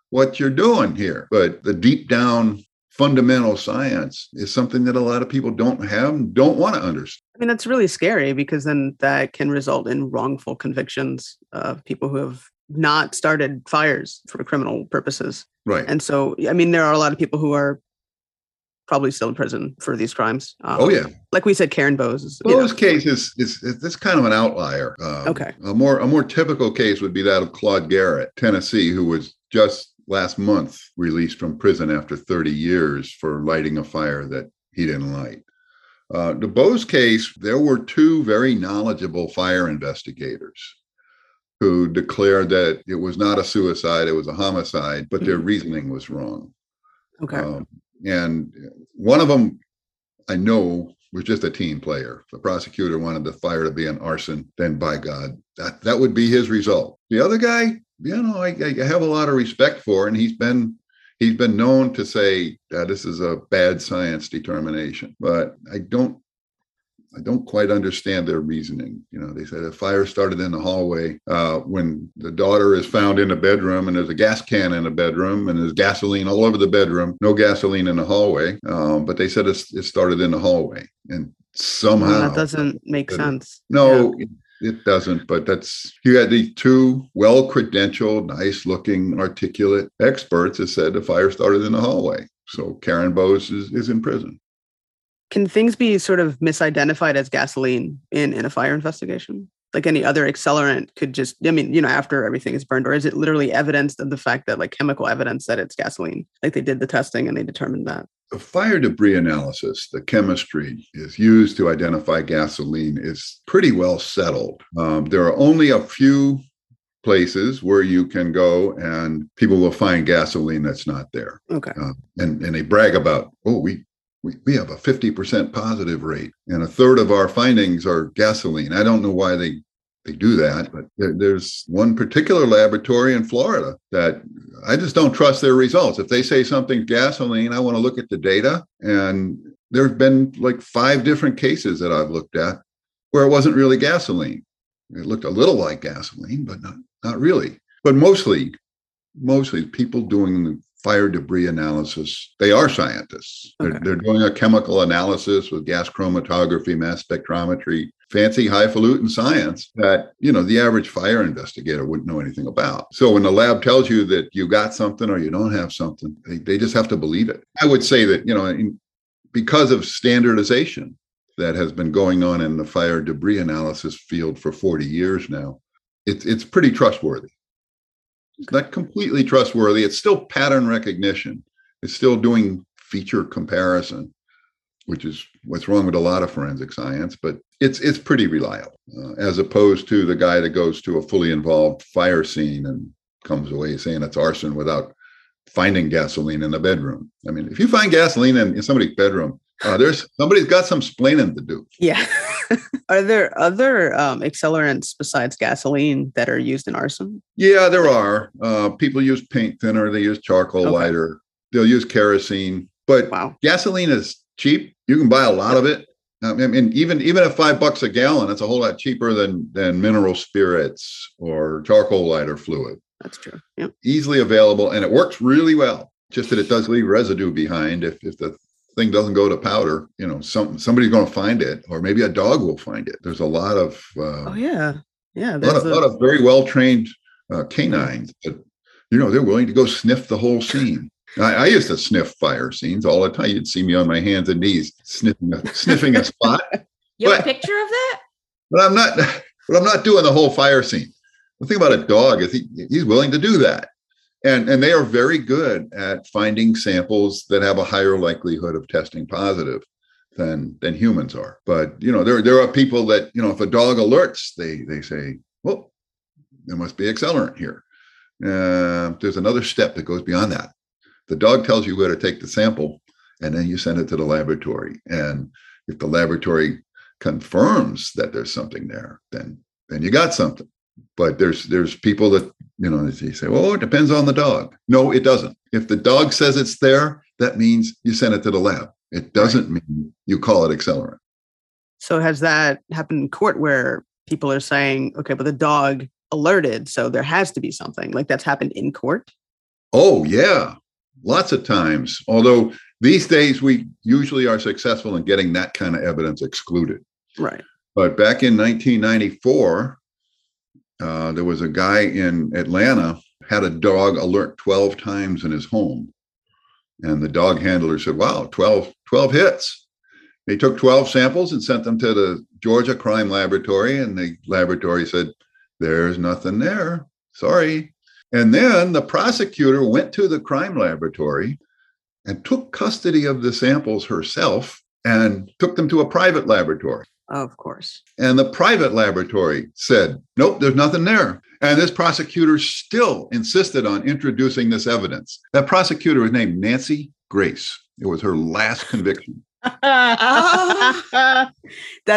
what you're doing here. But the deep down fundamental science is something that a lot of people don't have and don't want to understand. I mean, that's really scary, because then that can result in wrongful convictions of people who have not started fires for criminal purposes. Right. And so, I mean, there are a lot of people who are probably still in prison for these crimes. Um, oh, yeah. Like we said, Karen Boes. Boes' you know. case is, is, is that's kind of an outlier. Um, okay. A more, a more typical case would be that of Claude Garrett, Tennessee, who was just last month released from prison after thirty years for lighting a fire that he didn't light. Uh, the DuBose case, there were two very knowledgeable fire investigators who declared that it was not a suicide, it was a homicide, but their reasoning was wrong. Okay. Um, and one of them, I know, was just a team player. The prosecutor wanted the fire to be an arson, then by God, that, that would be his result. The other guy, you know, I, I have a lot of respect for, and he's been he's been known to say uh, this is a bad science determination. But I don't I don't quite understand their reasoning. You know, they said a fire started in the hallway uh, when the daughter is found in the bedroom, and there's a gas can in the bedroom, and there's gasoline all over the bedroom. No gasoline in the hallway, um, but they said it's, it started in the hallway, and somehow well, that doesn't make sense. No. Yeah. It doesn't, but that's, you had these two well-credentialed, nice-looking, articulate experts that said the fire started in the hallway. So Karen Boes is, is in prison. Can things be sort of misidentified as gasoline in, in a fire investigation? Like any other accelerant could just, I mean, you know, after everything is burned, or is it literally evidence of the fact that, like, chemical evidence that it's gasoline? Like they did the testing and they determined that. The fire debris analysis, the chemistry is used to identify gasoline, is pretty well settled. Um, there are only a few places where you can go and people will find gasoline that's not there. Okay. Uh, and, and they brag about, oh, we, we, we have a fifty percent positive rate and a third of our findings are gasoline. I don't know why they They do that, but there, there's one particular laboratory in Florida that I just don't trust their results. If they say something's gasoline, I want to look at the data. And there have been like five different cases that I've looked at where it wasn't really gasoline. It looked a little like gasoline, but not, not really. But mostly, mostly people doing the fire debris analysis, they are scientists. Okay. They're, they're doing a chemical analysis with gas chromatography, mass spectrometry, fancy highfalutin science that, you know, the average fire investigator wouldn't know anything about. So when the lab tells you that you got something or you don't have something, they, they just have to believe it. I would say that, you know, in, because of standardization that has been going on in the fire debris analysis field for forty years now, it, it's pretty trustworthy. It's not completely trustworthy. It's still pattern recognition. It's still doing feature comparison, which is what's wrong with a lot of forensic science, but it's it's pretty reliable, uh, as opposed to the guy that goes to a fully involved fire scene and comes away saying it's arson without finding gasoline in the bedroom. I mean, if you find gasoline in, in somebody's bedroom, uh, there's somebody's got some splaining to do. Yeah. Are there other um, accelerants besides gasoline that are used in arson? Yeah, there are. Uh, people use paint thinner. They use charcoal okay. lighter. They'll use kerosene. But wow. gasoline is cheap. You can buy a lot yeah. of it. Um, I mean, even even at five bucks a gallon, it's a whole lot cheaper than than mineral spirits or charcoal lighter fluid. That's true. Yep. Easily available, and it works really well. Just that it does leave residue behind. If if the thing doesn't go to powder, you know, some somebody's going to find it, or maybe a dog will find it. There's a lot of uh, oh yeah, yeah, a lot of, a lot of very well trained uh, canines that, you know, they're willing to go sniff the whole scene. I, I used to sniff fire scenes all the time. You'd see me on my hands and knees sniffing a, sniffing a spot. You have but, a picture of that? But I'm not. But I'm not doing the whole fire scene. The thing about a dog is he, he's willing to do that, and and they are very good at finding samples that have a higher likelihood of testing positive than than humans are. But you know, there there are people that, you know, if a dog alerts, they they say, well, there must be accelerant here. Uh, there's another step that goes beyond that. The dog tells you where to take the sample, and then you send it to the laboratory. And if the laboratory confirms that there's something there, then then you got something. But there's there's people that, you know, they say, well, it depends on the dog. No, it doesn't. If the dog says it's there, that means you send it to the lab. It doesn't mean you call it accelerant. So has that happened in court where people are saying, okay, but the dog alerted, so there has to be something? Like, that's happened in court? Oh, yeah. Lots of times. Although these days we usually are successful in getting that kind of evidence excluded. Right. But back in nineteen ninety-four, uh, there was a guy in Atlanta had a dog alert twelve times in his home. And the dog handler said, wow, twelve, twelve hits. They took twelve samples and sent them to the Georgia Crime Laboratory. And the laboratory said, there's nothing there. Sorry. And then the prosecutor went to the crime laboratory and took custody of the samples herself and took them to a private laboratory. Of course. And the private laboratory said, nope, there's nothing there. And this prosecutor still insisted on introducing this evidence. That prosecutor was named Nancy Grace. It was her last conviction. That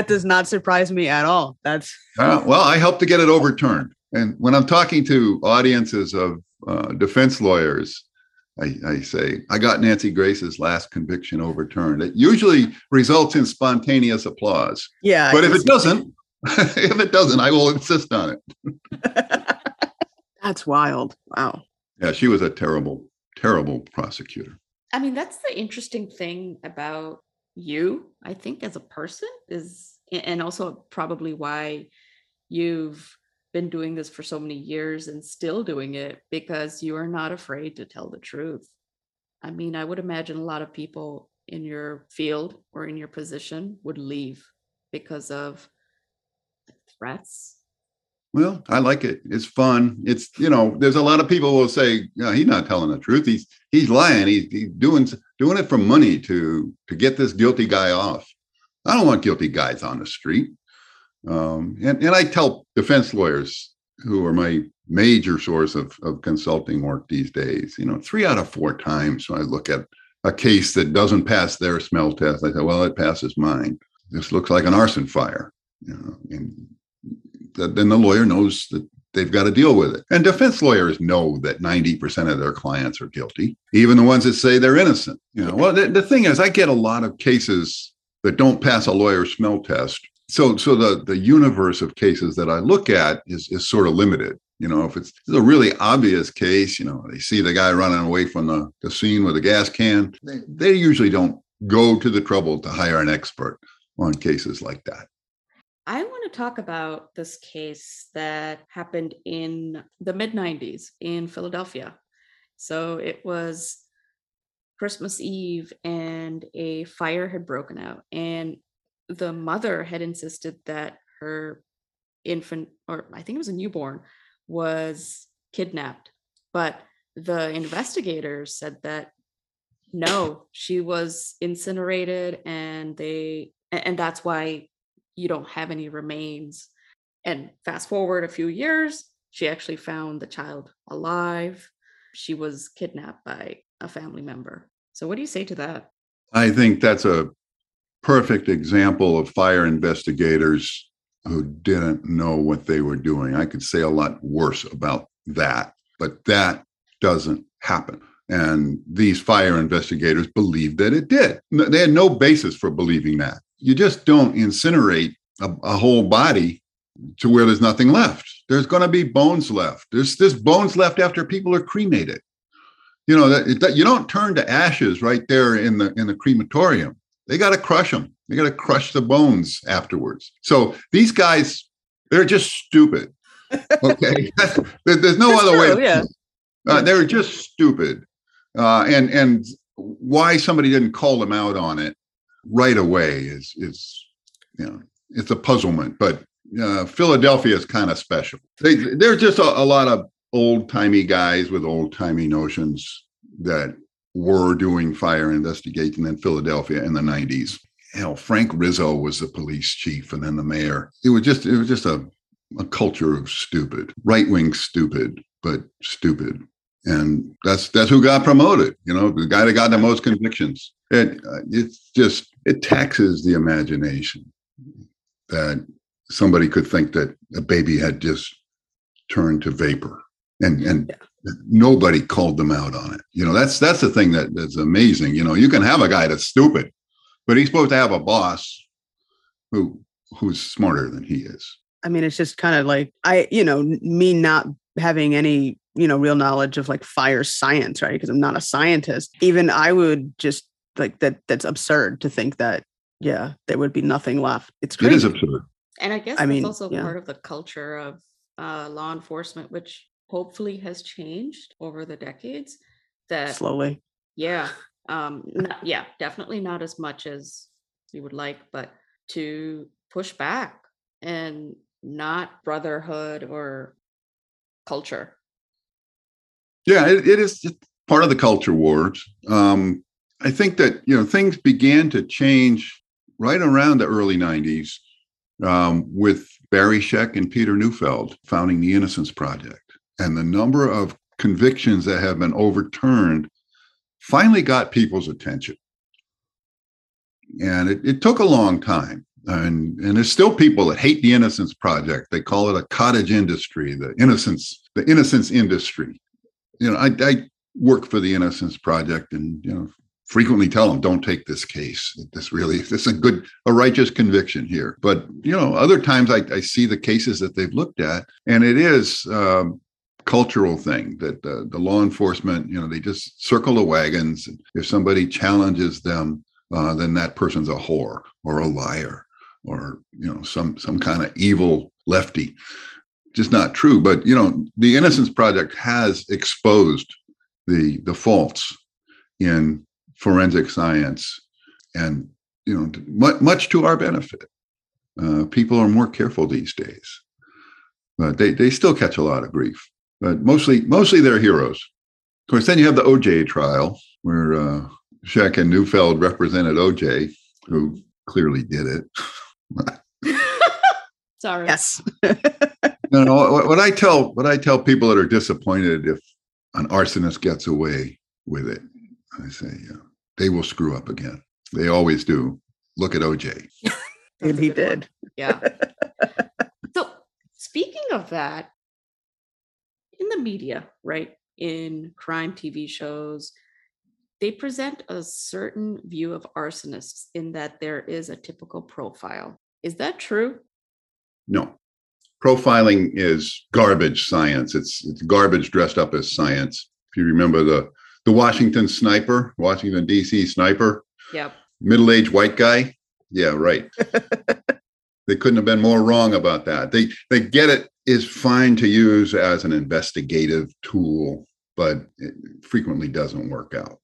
does not surprise me at all. That's uh, well, I helped to get it overturned. And when I'm talking to audiences of uh, defense lawyers, I, I say, I got Nancy Grace's last conviction overturned. It usually results in spontaneous applause. Yeah. But if it doesn't, if it doesn't, I will insist on it. That's wild. Wow. Yeah, she was a terrible, terrible prosecutor. I mean, that's the interesting thing about you, I think, as a person is, and also probably why you've been doing this for so many years and still doing it, because you are not afraid to tell the truth. I mean, I would imagine a lot of people in your field or in your position would leave because of threats. Well, I like it. It's fun. It's, you know, there's a lot of people who will say, no, he's not telling the truth. He's, he's lying. He's, he's doing, doing it for money to, to get this guilty guy off. I don't want guilty guys on the street. Um, and, and I tell defense lawyers, who are my major source of, of consulting work these days, you know, three out of four times when I look at a case that doesn't pass their smell test, I say, well, it passes mine. This looks like an arson fire. You know, and th- then the lawyer knows that they've got to deal with it. And defense lawyers know that ninety percent of their clients are guilty, even the ones that say they're innocent. You know, well, the, the thing is, I get a lot of cases that don't pass a lawyer's smell test. So so the, the universe of cases that I look at is, is sort of limited. You know, if it's, it's a really obvious case, you know, they see the guy running away from the, the scene with a gas can, they, they usually don't go to the trouble to hire an expert on cases like that. I want to talk about this case that happened in the mid nineties in Philadelphia. So it was Christmas Eve and a fire had broken out, and the mother had insisted that her infant, or I think it was a newborn, was kidnapped. But the investigators said that no, she was incinerated, and they, and that's why you don't have any remains. And fast forward a few years, she actually found the child alive. She was kidnapped by a family member. So what do you say to that? I think that's a perfect example of fire investigators who didn't know what they were doing. I could say a lot worse about that, but that doesn't happen. And these fire investigators believed that it did. They had no basis for believing that. You just don't incinerate a, a whole body to where there's nothing left. There's going to be bones left. There's, there's bones left after people are cremated. You know, that, that you don't turn to ashes right there in the in the crematorium. They got to crush them. They got to crush the bones afterwards. So these guys, they're just stupid. Okay, That's, there's no That's other true, way. Yeah. Uh, they're just stupid, uh, and and why somebody didn't call them out on it right away is is you know it's a puzzlement. But uh, Philadelphia is kind of special. They they're just a, a lot of old timey guys with old timey notions that were doing fire investigation in Philadelphia in the nineties. Hell, Frank Rizzo was the police chief and then the mayor. It was just it was just a, a culture of stupid, right-wing stupid, but stupid. And that's that's who got promoted, you know, the guy that got the most convictions. It uh, it's just, it taxes the imagination that somebody could think that a baby had just turned to vapor, and and yeah. nobody called them out on it. You know, that's that's the thing that, that's amazing. You know, you can have a guy that's stupid, but he's supposed to have a boss who who's smarter than he is. I mean, it's just kind of like I, you know, me not having any, you know, real knowledge of like fire science, right? Because I'm not a scientist. Even I would just like that. That's absurd to think that, yeah, there would be nothing left. It's crazy. It is absurd. And I guess I mean, it's also yeah. part of the culture of uh, law enforcement, which hopefully has changed over the decades. That slowly. Yeah. Um, not, yeah, definitely not as much as you would like, but to push back and not brotherhood or culture. Yeah, it, it is part of the culture wars. Um, I think that, you know, things began to change right around the early nineties um, with Barry Scheck and Peter Neufeld founding the Innocence Project. And the number of convictions that have been overturned finally got people's attention. And it, it took a long time. And, and there's still people that hate the Innocence Project. They call it a cottage industry, the innocence, the innocence industry. You know, I, I work for the Innocence Project, and you know, frequently tell them, don't take this case. This really, this is a good, a righteous conviction here. But you know, other times I, I see the cases that they've looked at, and it is um, cultural thing that the, the law enforcement, you know, they just circle the wagons. If somebody challenges them, uh, then that person's a whore or a liar or you know, some some kind of evil lefty. Just not true. But, you know, the Innocence Project has exposed the the faults in forensic science and, you know, much, much to our benefit. Uh, people are more careful these days. But they, they still catch a lot of grief. But mostly, mostly they're heroes. Of course, then you have the O J trial where uh, Scheck and Neufeld represented O J, who clearly did it. Sorry. Yes. No, no. What I tell what I tell people that are disappointed if an arsonist gets away with it, I say, yeah, they will screw up again. They always do. Look at O J. And he did. One. Yeah. So speaking of that, in the media, right, in crime T V shows, they present a certain view of arsonists in that there is a typical profile. Is that true? No. Profiling is garbage science. It's it's garbage dressed up as science. If you remember the the Washington sniper, Washington D C sniper, yeah, middle-aged white guy, yeah, right. They couldn't have been more wrong about that. They they get it is fine to use as an investigative tool, but it frequently doesn't work out.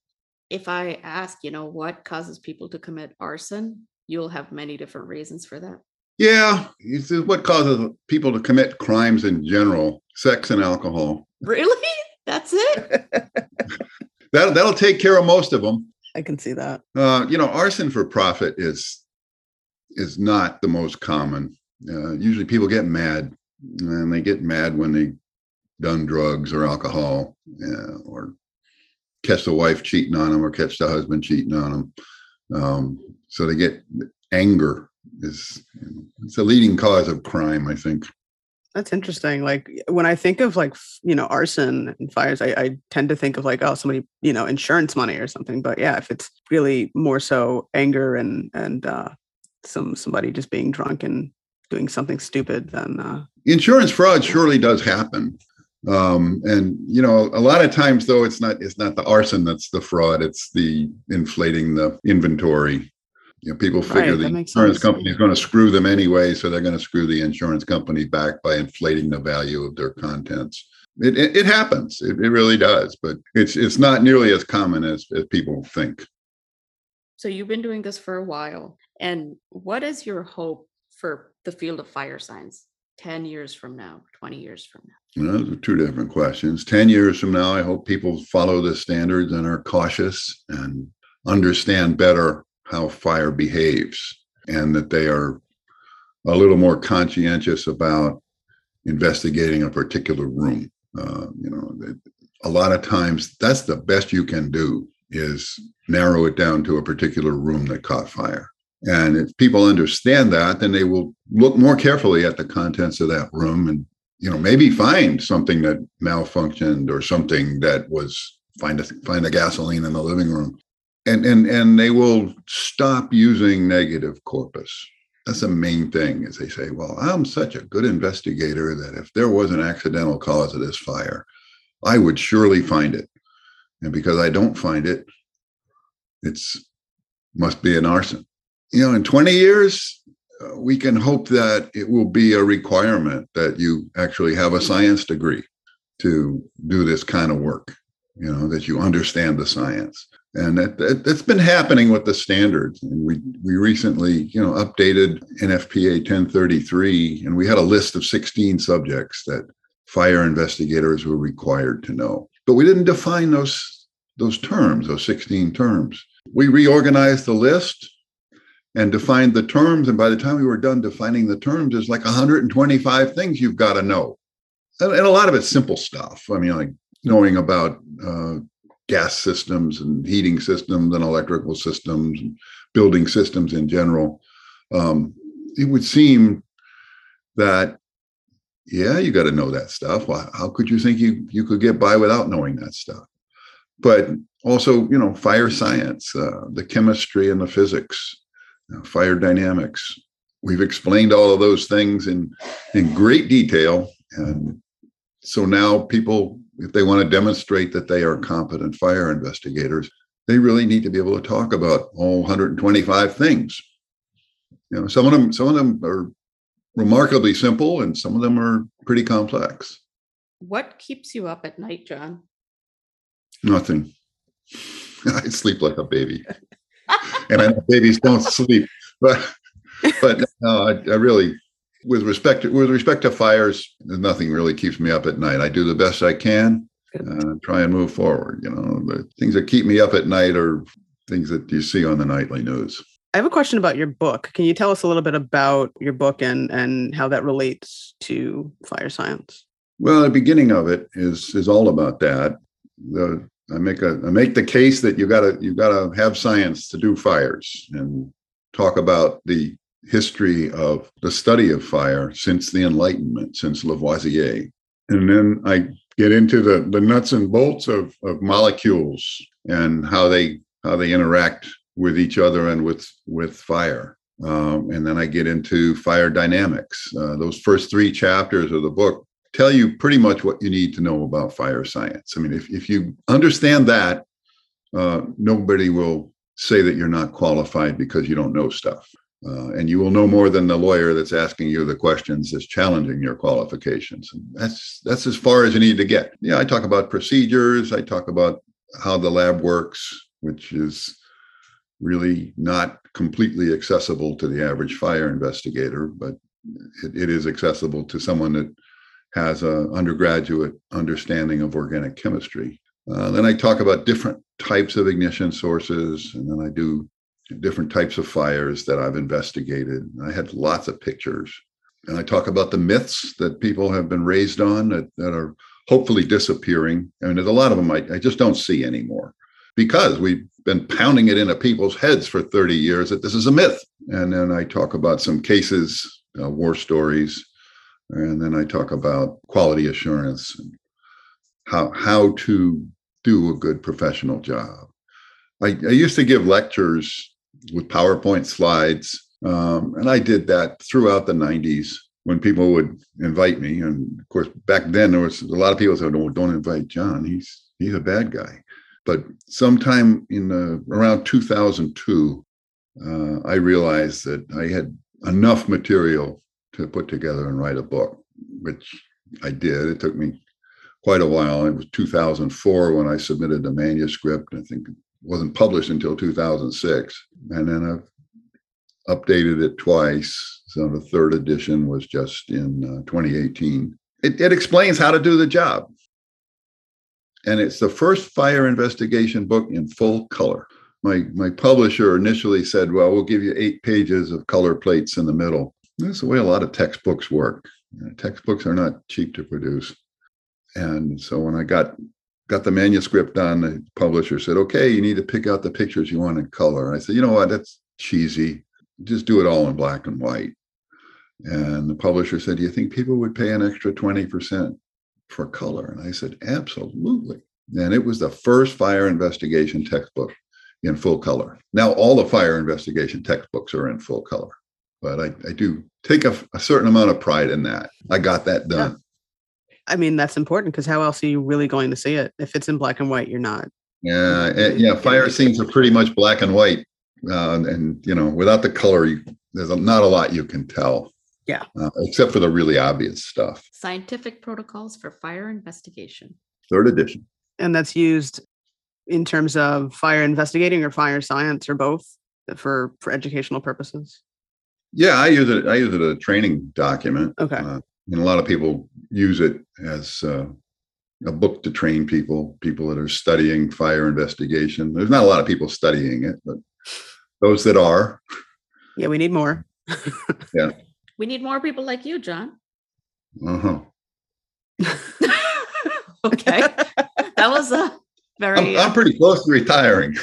If I ask, you know, what causes people to commit arson, you'll have many different reasons for that. Yeah, it's what causes people to commit crimes in general, sex and alcohol. Really? That's it? That, that'll take care of most of them. I can see that. Uh, you know, arson for profit is is not the most common. Uh, usually people get mad, and they get mad when they've done drugs or alcohol, uh, or catch the wife cheating on them or catch the husband cheating on them. Um, so they get anger. Is it's a leading cause of crime, I think. That's interesting. Like when I think of like, you know, arson and fires, I, I tend to think of like, oh, somebody, you know, insurance money or something. But yeah, if it's really more so anger and and uh, some somebody just being drunk and doing something stupid, then uh, insurance fraud surely does happen. Um, and you know, a lot of times though, it's not it's not the arson that's the fraud; it's the inflating the inventory. You know, people figure right, the insurance company is going to screw them anyway, so they're going to screw the insurance company back by inflating the value of their contents. It it, it happens. It, it really does, but it's it's not nearly as common as, as people think. So you've been doing this for a while. And what is your hope for the field of fire science ten years from now, twenty years from now? Well, those are two different questions. ten years from now, I hope people follow the standards and are cautious and understand better how fire behaves, and that they are a little more conscientious about investigating a particular room. Uh, you know, a lot of times that's the best you can do, is narrow it down to a particular room that caught fire. And if people understand that, then they will look more carefully at the contents of that room and, you know, maybe find something that malfunctioned or something that was, find a, find the gasoline in the living room. And, and, and they will stop using negative corpus. That's the main thing, is they say, well, I'm such a good investigator that if there was an accidental cause of this fire, I would surely find it. And because I don't find it, it's must be an arson. You know, in twenty years, uh, we can hope that it will be a requirement that you actually have a science degree to do this kind of work, you know, that you understand the science. And that, that, that's been happening with the standards. And we, we recently, you know, updated N F P A ten thirty-three, and we had a list of sixteen subjects that fire investigators were required to know. But we didn't define those, those terms, those sixteen terms. We reorganized the list and defined the terms. And by the time we were done defining the terms, there's like one hundred twenty-five things you've got to know. And, and a lot of it's simple stuff. I mean, like knowing about uh, gas systems and heating systems and electrical systems and building systems in general. Um, it would seem that, yeah, you got to know that stuff. Well, how could you think you, you could get by without knowing that stuff? But also, you know, fire science, uh, the chemistry and the physics, fire dynamics. We've explained all of those things in, in great detail. And so now people, if they want to demonstrate that they are competent fire investigators, they really need to be able to talk about all one hundred twenty-five things. You know, some of them, some of them are remarkably simple, and some of them are pretty complex. What keeps you up at night, John? Nothing. I sleep like a baby. And I know babies don't sleep, but but no, I, I really, with respect to, with respect to fires, nothing really keeps me up at night. I do the best I can, uh, try and move forward. You know, the things that keep me up at night are things that you see on the nightly news. I have a question about your book. Can you tell us a little bit about your book and and how that relates to fire science? Well, the beginning of it is is all about that. The I make a I make the case that you gotta you gotta have science to do fires, and talk about the history of the study of fire since the Enlightenment, since Lavoisier. And then I get into the, the nuts and bolts of, of molecules and how they how they interact with each other and with with fire. Um, and then I get into fire dynamics. Uh, those first three chapters of the book tell you pretty much what you need to know about fire science. I mean, if, if you understand that, uh, nobody will say that you're not qualified because you don't know stuff. Uh, and you will know more than the lawyer that's asking you the questions that's challenging your qualifications. And that's that's as far as you need to get. Yeah, I talk about procedures. I talk about how the lab works, which is really not completely accessible to the average fire investigator, but it, it is accessible to someone that has an undergraduate understanding of organic chemistry. Uh, then I talk about different types of ignition sources, and then I do different types of fires that I've investigated. I had lots of pictures. And I talk about the myths that people have been raised on that, that are hopefully disappearing. I mean, there's a lot of them I, I just don't see anymore, because we've been pounding it into people's heads for thirty years that this is a myth. And then I talk about some cases, uh, war stories. And then I talk about quality assurance, and how how to do a good professional job. I, I used to give lectures with PowerPoint slides, um, and I did that throughout the nineties when people would invite me. And of course, back then there was a lot of people said, "Don't, don't invite John. He's he's a bad guy." But sometime in the, around two thousand two, uh, I realized that I had enough material to put together and write a book, which I did. It took me quite a while. It was two thousand four when I submitted the manuscript. I think it wasn't published until two thousand six. And then I've updated it twice. So the third edition was just in uh, twenty eighteen. It, it explains how to do the job. And it's the first fire investigation book in full color. My, my publisher initially said, well, we'll give you eight pages of color plates in the middle. That's the way a lot of textbooks work. You know, textbooks are not cheap to produce. And so when I got got the manuscript done. The publisher said, okay, you need to pick out the pictures you want in color. And I said, you know what? That's cheesy. Just do it all in black and white. And the publisher said, do you think people would pay an extra twenty percent for color? And I said, absolutely. And it was the first fire investigation textbook in full color. Now all the fire investigation textbooks are in full color, but I, I do take a, a certain amount of pride in that. I got that done. Yeah. I mean, that's important because how else are you really going to see it? If it's in black and white, you're not. Yeah. And, yeah. Fire scenes are pretty much black and white. Uh, and, you know, without the color, you, there's not a lot you can tell. Yeah. Uh, except for the really obvious stuff. Scientific Protocols for Fire Investigation. Third edition. And that's used in terms of fire investigating or fire science or both for, for educational purposes? Yeah, I use it. I use it as a training document. Okay. Uh, and a lot of people use it as uh, a book to train people, people that are studying fire investigation. There's not a lot of people studying it, but those that are. Yeah, we need more. Yeah. We need more people like you, John. Uh huh. Okay. That was a very. I'm, I'm pretty close to retiring.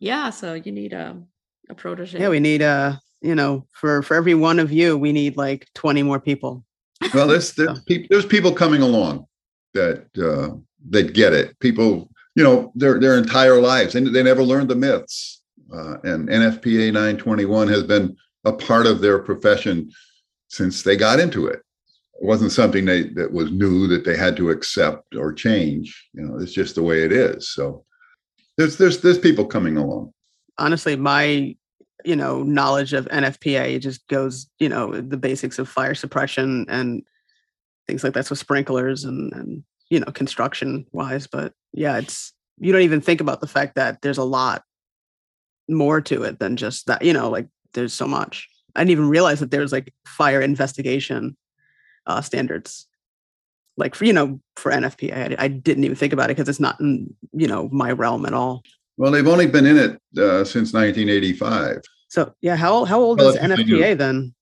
Yeah. So you need a, a protege. Yeah. We need a, you know, for, for every one of you, we need like twenty more people. Well, there's, there's, so. pe- there's people coming along that, uh, that get it. People, you know, their, their entire lives, and they, they never learned the myths. Uh, and N F P A nine twenty-one has been a part of their profession since they got into it. It wasn't something they, that was new that they had to accept or change. You know, it's just the way it is. So there's there's there's people coming along. Honestly, my you know knowledge of N F P A just goes you know the basics of fire suppression and things like that. So sprinklers and and you know construction wise, but yeah, it's you don't even think about the fact that there's a lot more to it than just that. You know, like there's so much. I didn't even realize that there was like fire investigation. Uh, standards, like for you know for N F P A, I, I didn't even think about it because it's not in you know my realm at all. Well, they've only been in it uh, since nineteen eighty-five. So yeah, how old how old well, is N F P A then?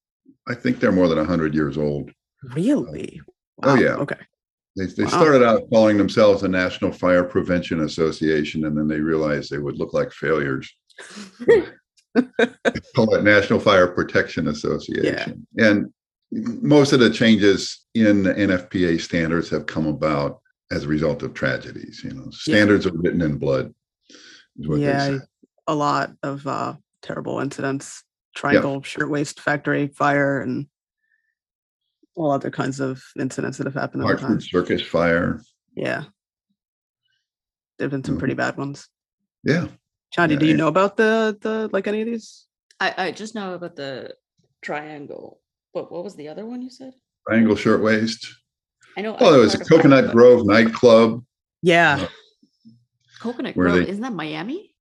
I think they're more than one hundred years old. Really? Wow. Oh yeah. Okay. They they wow. started out calling themselves the National Fire Prevention Association, and then they realized they would look like failures. They call it National Fire Protection Association, yeah. and. Most of the changes in the N F P A standards have come about as a result of tragedies. You know, standards yeah. are written in blood. Is what yeah, they say. A lot of uh, terrible incidents. Triangle yeah. Shirtwaist factory fire and all other kinds of incidents that have happened. Hartford Circus fire. Yeah, there've been some pretty bad ones. Yeah, Chandi, yeah, do you yeah. know about the the like any of these? I, I just know about the Triangle. What, what was the other one you said? Triangle Shirtwaist. I know. Oh, there was a Coconut Grove nightclub. Yeah. Uh, Coconut Grove. They, isn't that Miami?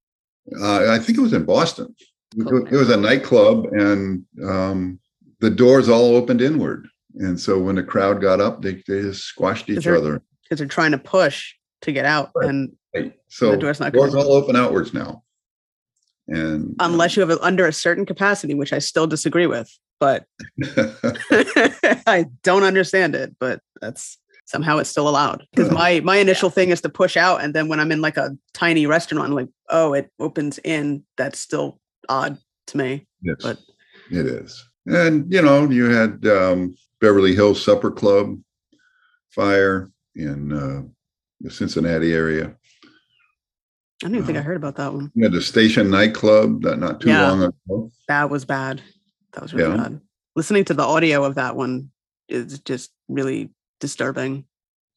Uh, I think it was in Boston. It was, it was a nightclub, and um, the doors all opened inward. And so when the crowd got up, they, they just squashed each other. Because they're trying to push to get out. Right. And right. So the door's not doors going. All open outwards now. And unless you have it under a certain capacity, which I still disagree with. But I don't understand it, but that's somehow it's still allowed because my, my initial yeah. thing is to push out. And then when I'm in like a tiny restaurant, I'm like, oh, it opens in. That's still odd to me. Yes, but it is. And, you know, you had um, Beverly Hills Supper Club fire in uh, the Cincinnati area. I don't even uh, think I heard about that one. You had the Station nightclub that not too yeah, long ago. That was bad. That was really yeah. bad. Listening to the audio of that one is just really disturbing.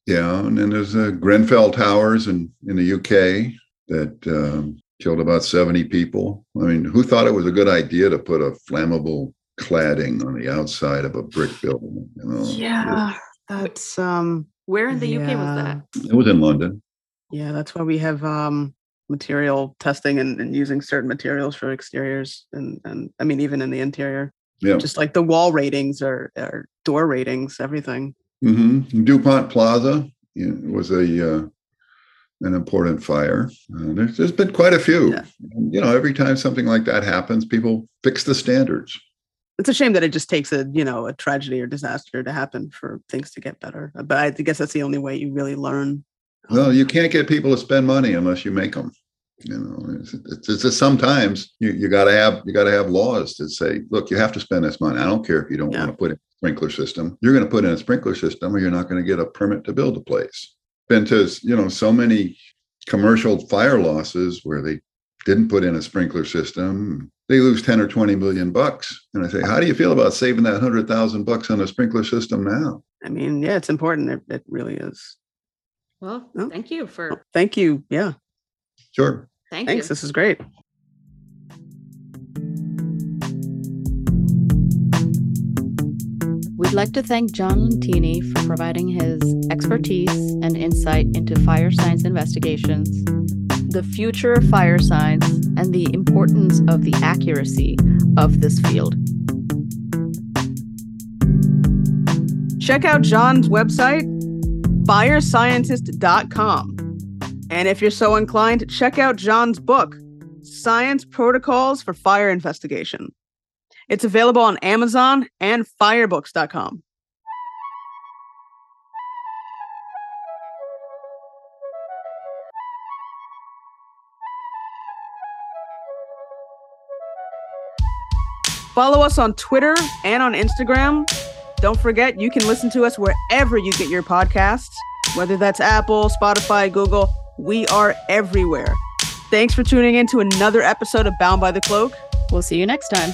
Yeah. And then there's uh, Grenfell Towers in, in the U K that um, killed about seventy people. I mean, who thought it was a good idea to put a flammable cladding on the outside of a brick building? You know? Yeah. That's um, where in the yeah. U K was that? It was in London. Yeah. That's why we have um, material testing and, and using certain materials for exteriors and, and I mean, even in the interior, yeah. just like the wall ratings or, or door ratings, everything. Mm-hmm. DuPont Plaza was a uh, an important fire. Uh, there's, there's been quite a few. Yeah. You know, every time something like that happens, people fix the standards. It's a shame that it just takes a, you know, a tragedy or disaster to happen for things to get better. But I guess that's the only way you really learn Well, you can't get people to spend money unless you make them. You know, it's, it's, it's just sometimes you, you got to have you got to have laws that say, look, you have to spend this money. I don't care if you don't yeah. want to put in a sprinkler system. You're going to put in a sprinkler system, or you're not going to get a permit to build a place. Been to, you know, so many commercial fire losses where they didn't put in a sprinkler system. They lose ten or twenty million bucks. And I say, how do you feel about saving that hundred thousand bucks on a sprinkler system now? I mean, yeah, it's important. It, it really is. Well, oh. thank you for. Oh, thank you. Yeah. Sure. Thank Thanks. You. This is great. We'd like to thank John Lentini for providing his expertise and insight into fire science investigations, the future of fire science, and the importance of the accuracy of this field. Check out John's website, fire scientist dot com. And if you're so inclined, check out John's book, Science Protocols for Fire Investigation. It's available on Amazon and firebooks dot com. Follow us on Twitter and on Instagram. Don't forget, you can listen to us wherever you get your podcasts, whether that's Apple, Spotify, Google. We are everywhere. Thanks for tuning in to another episode of Bound by the Cloak. We'll see you next time.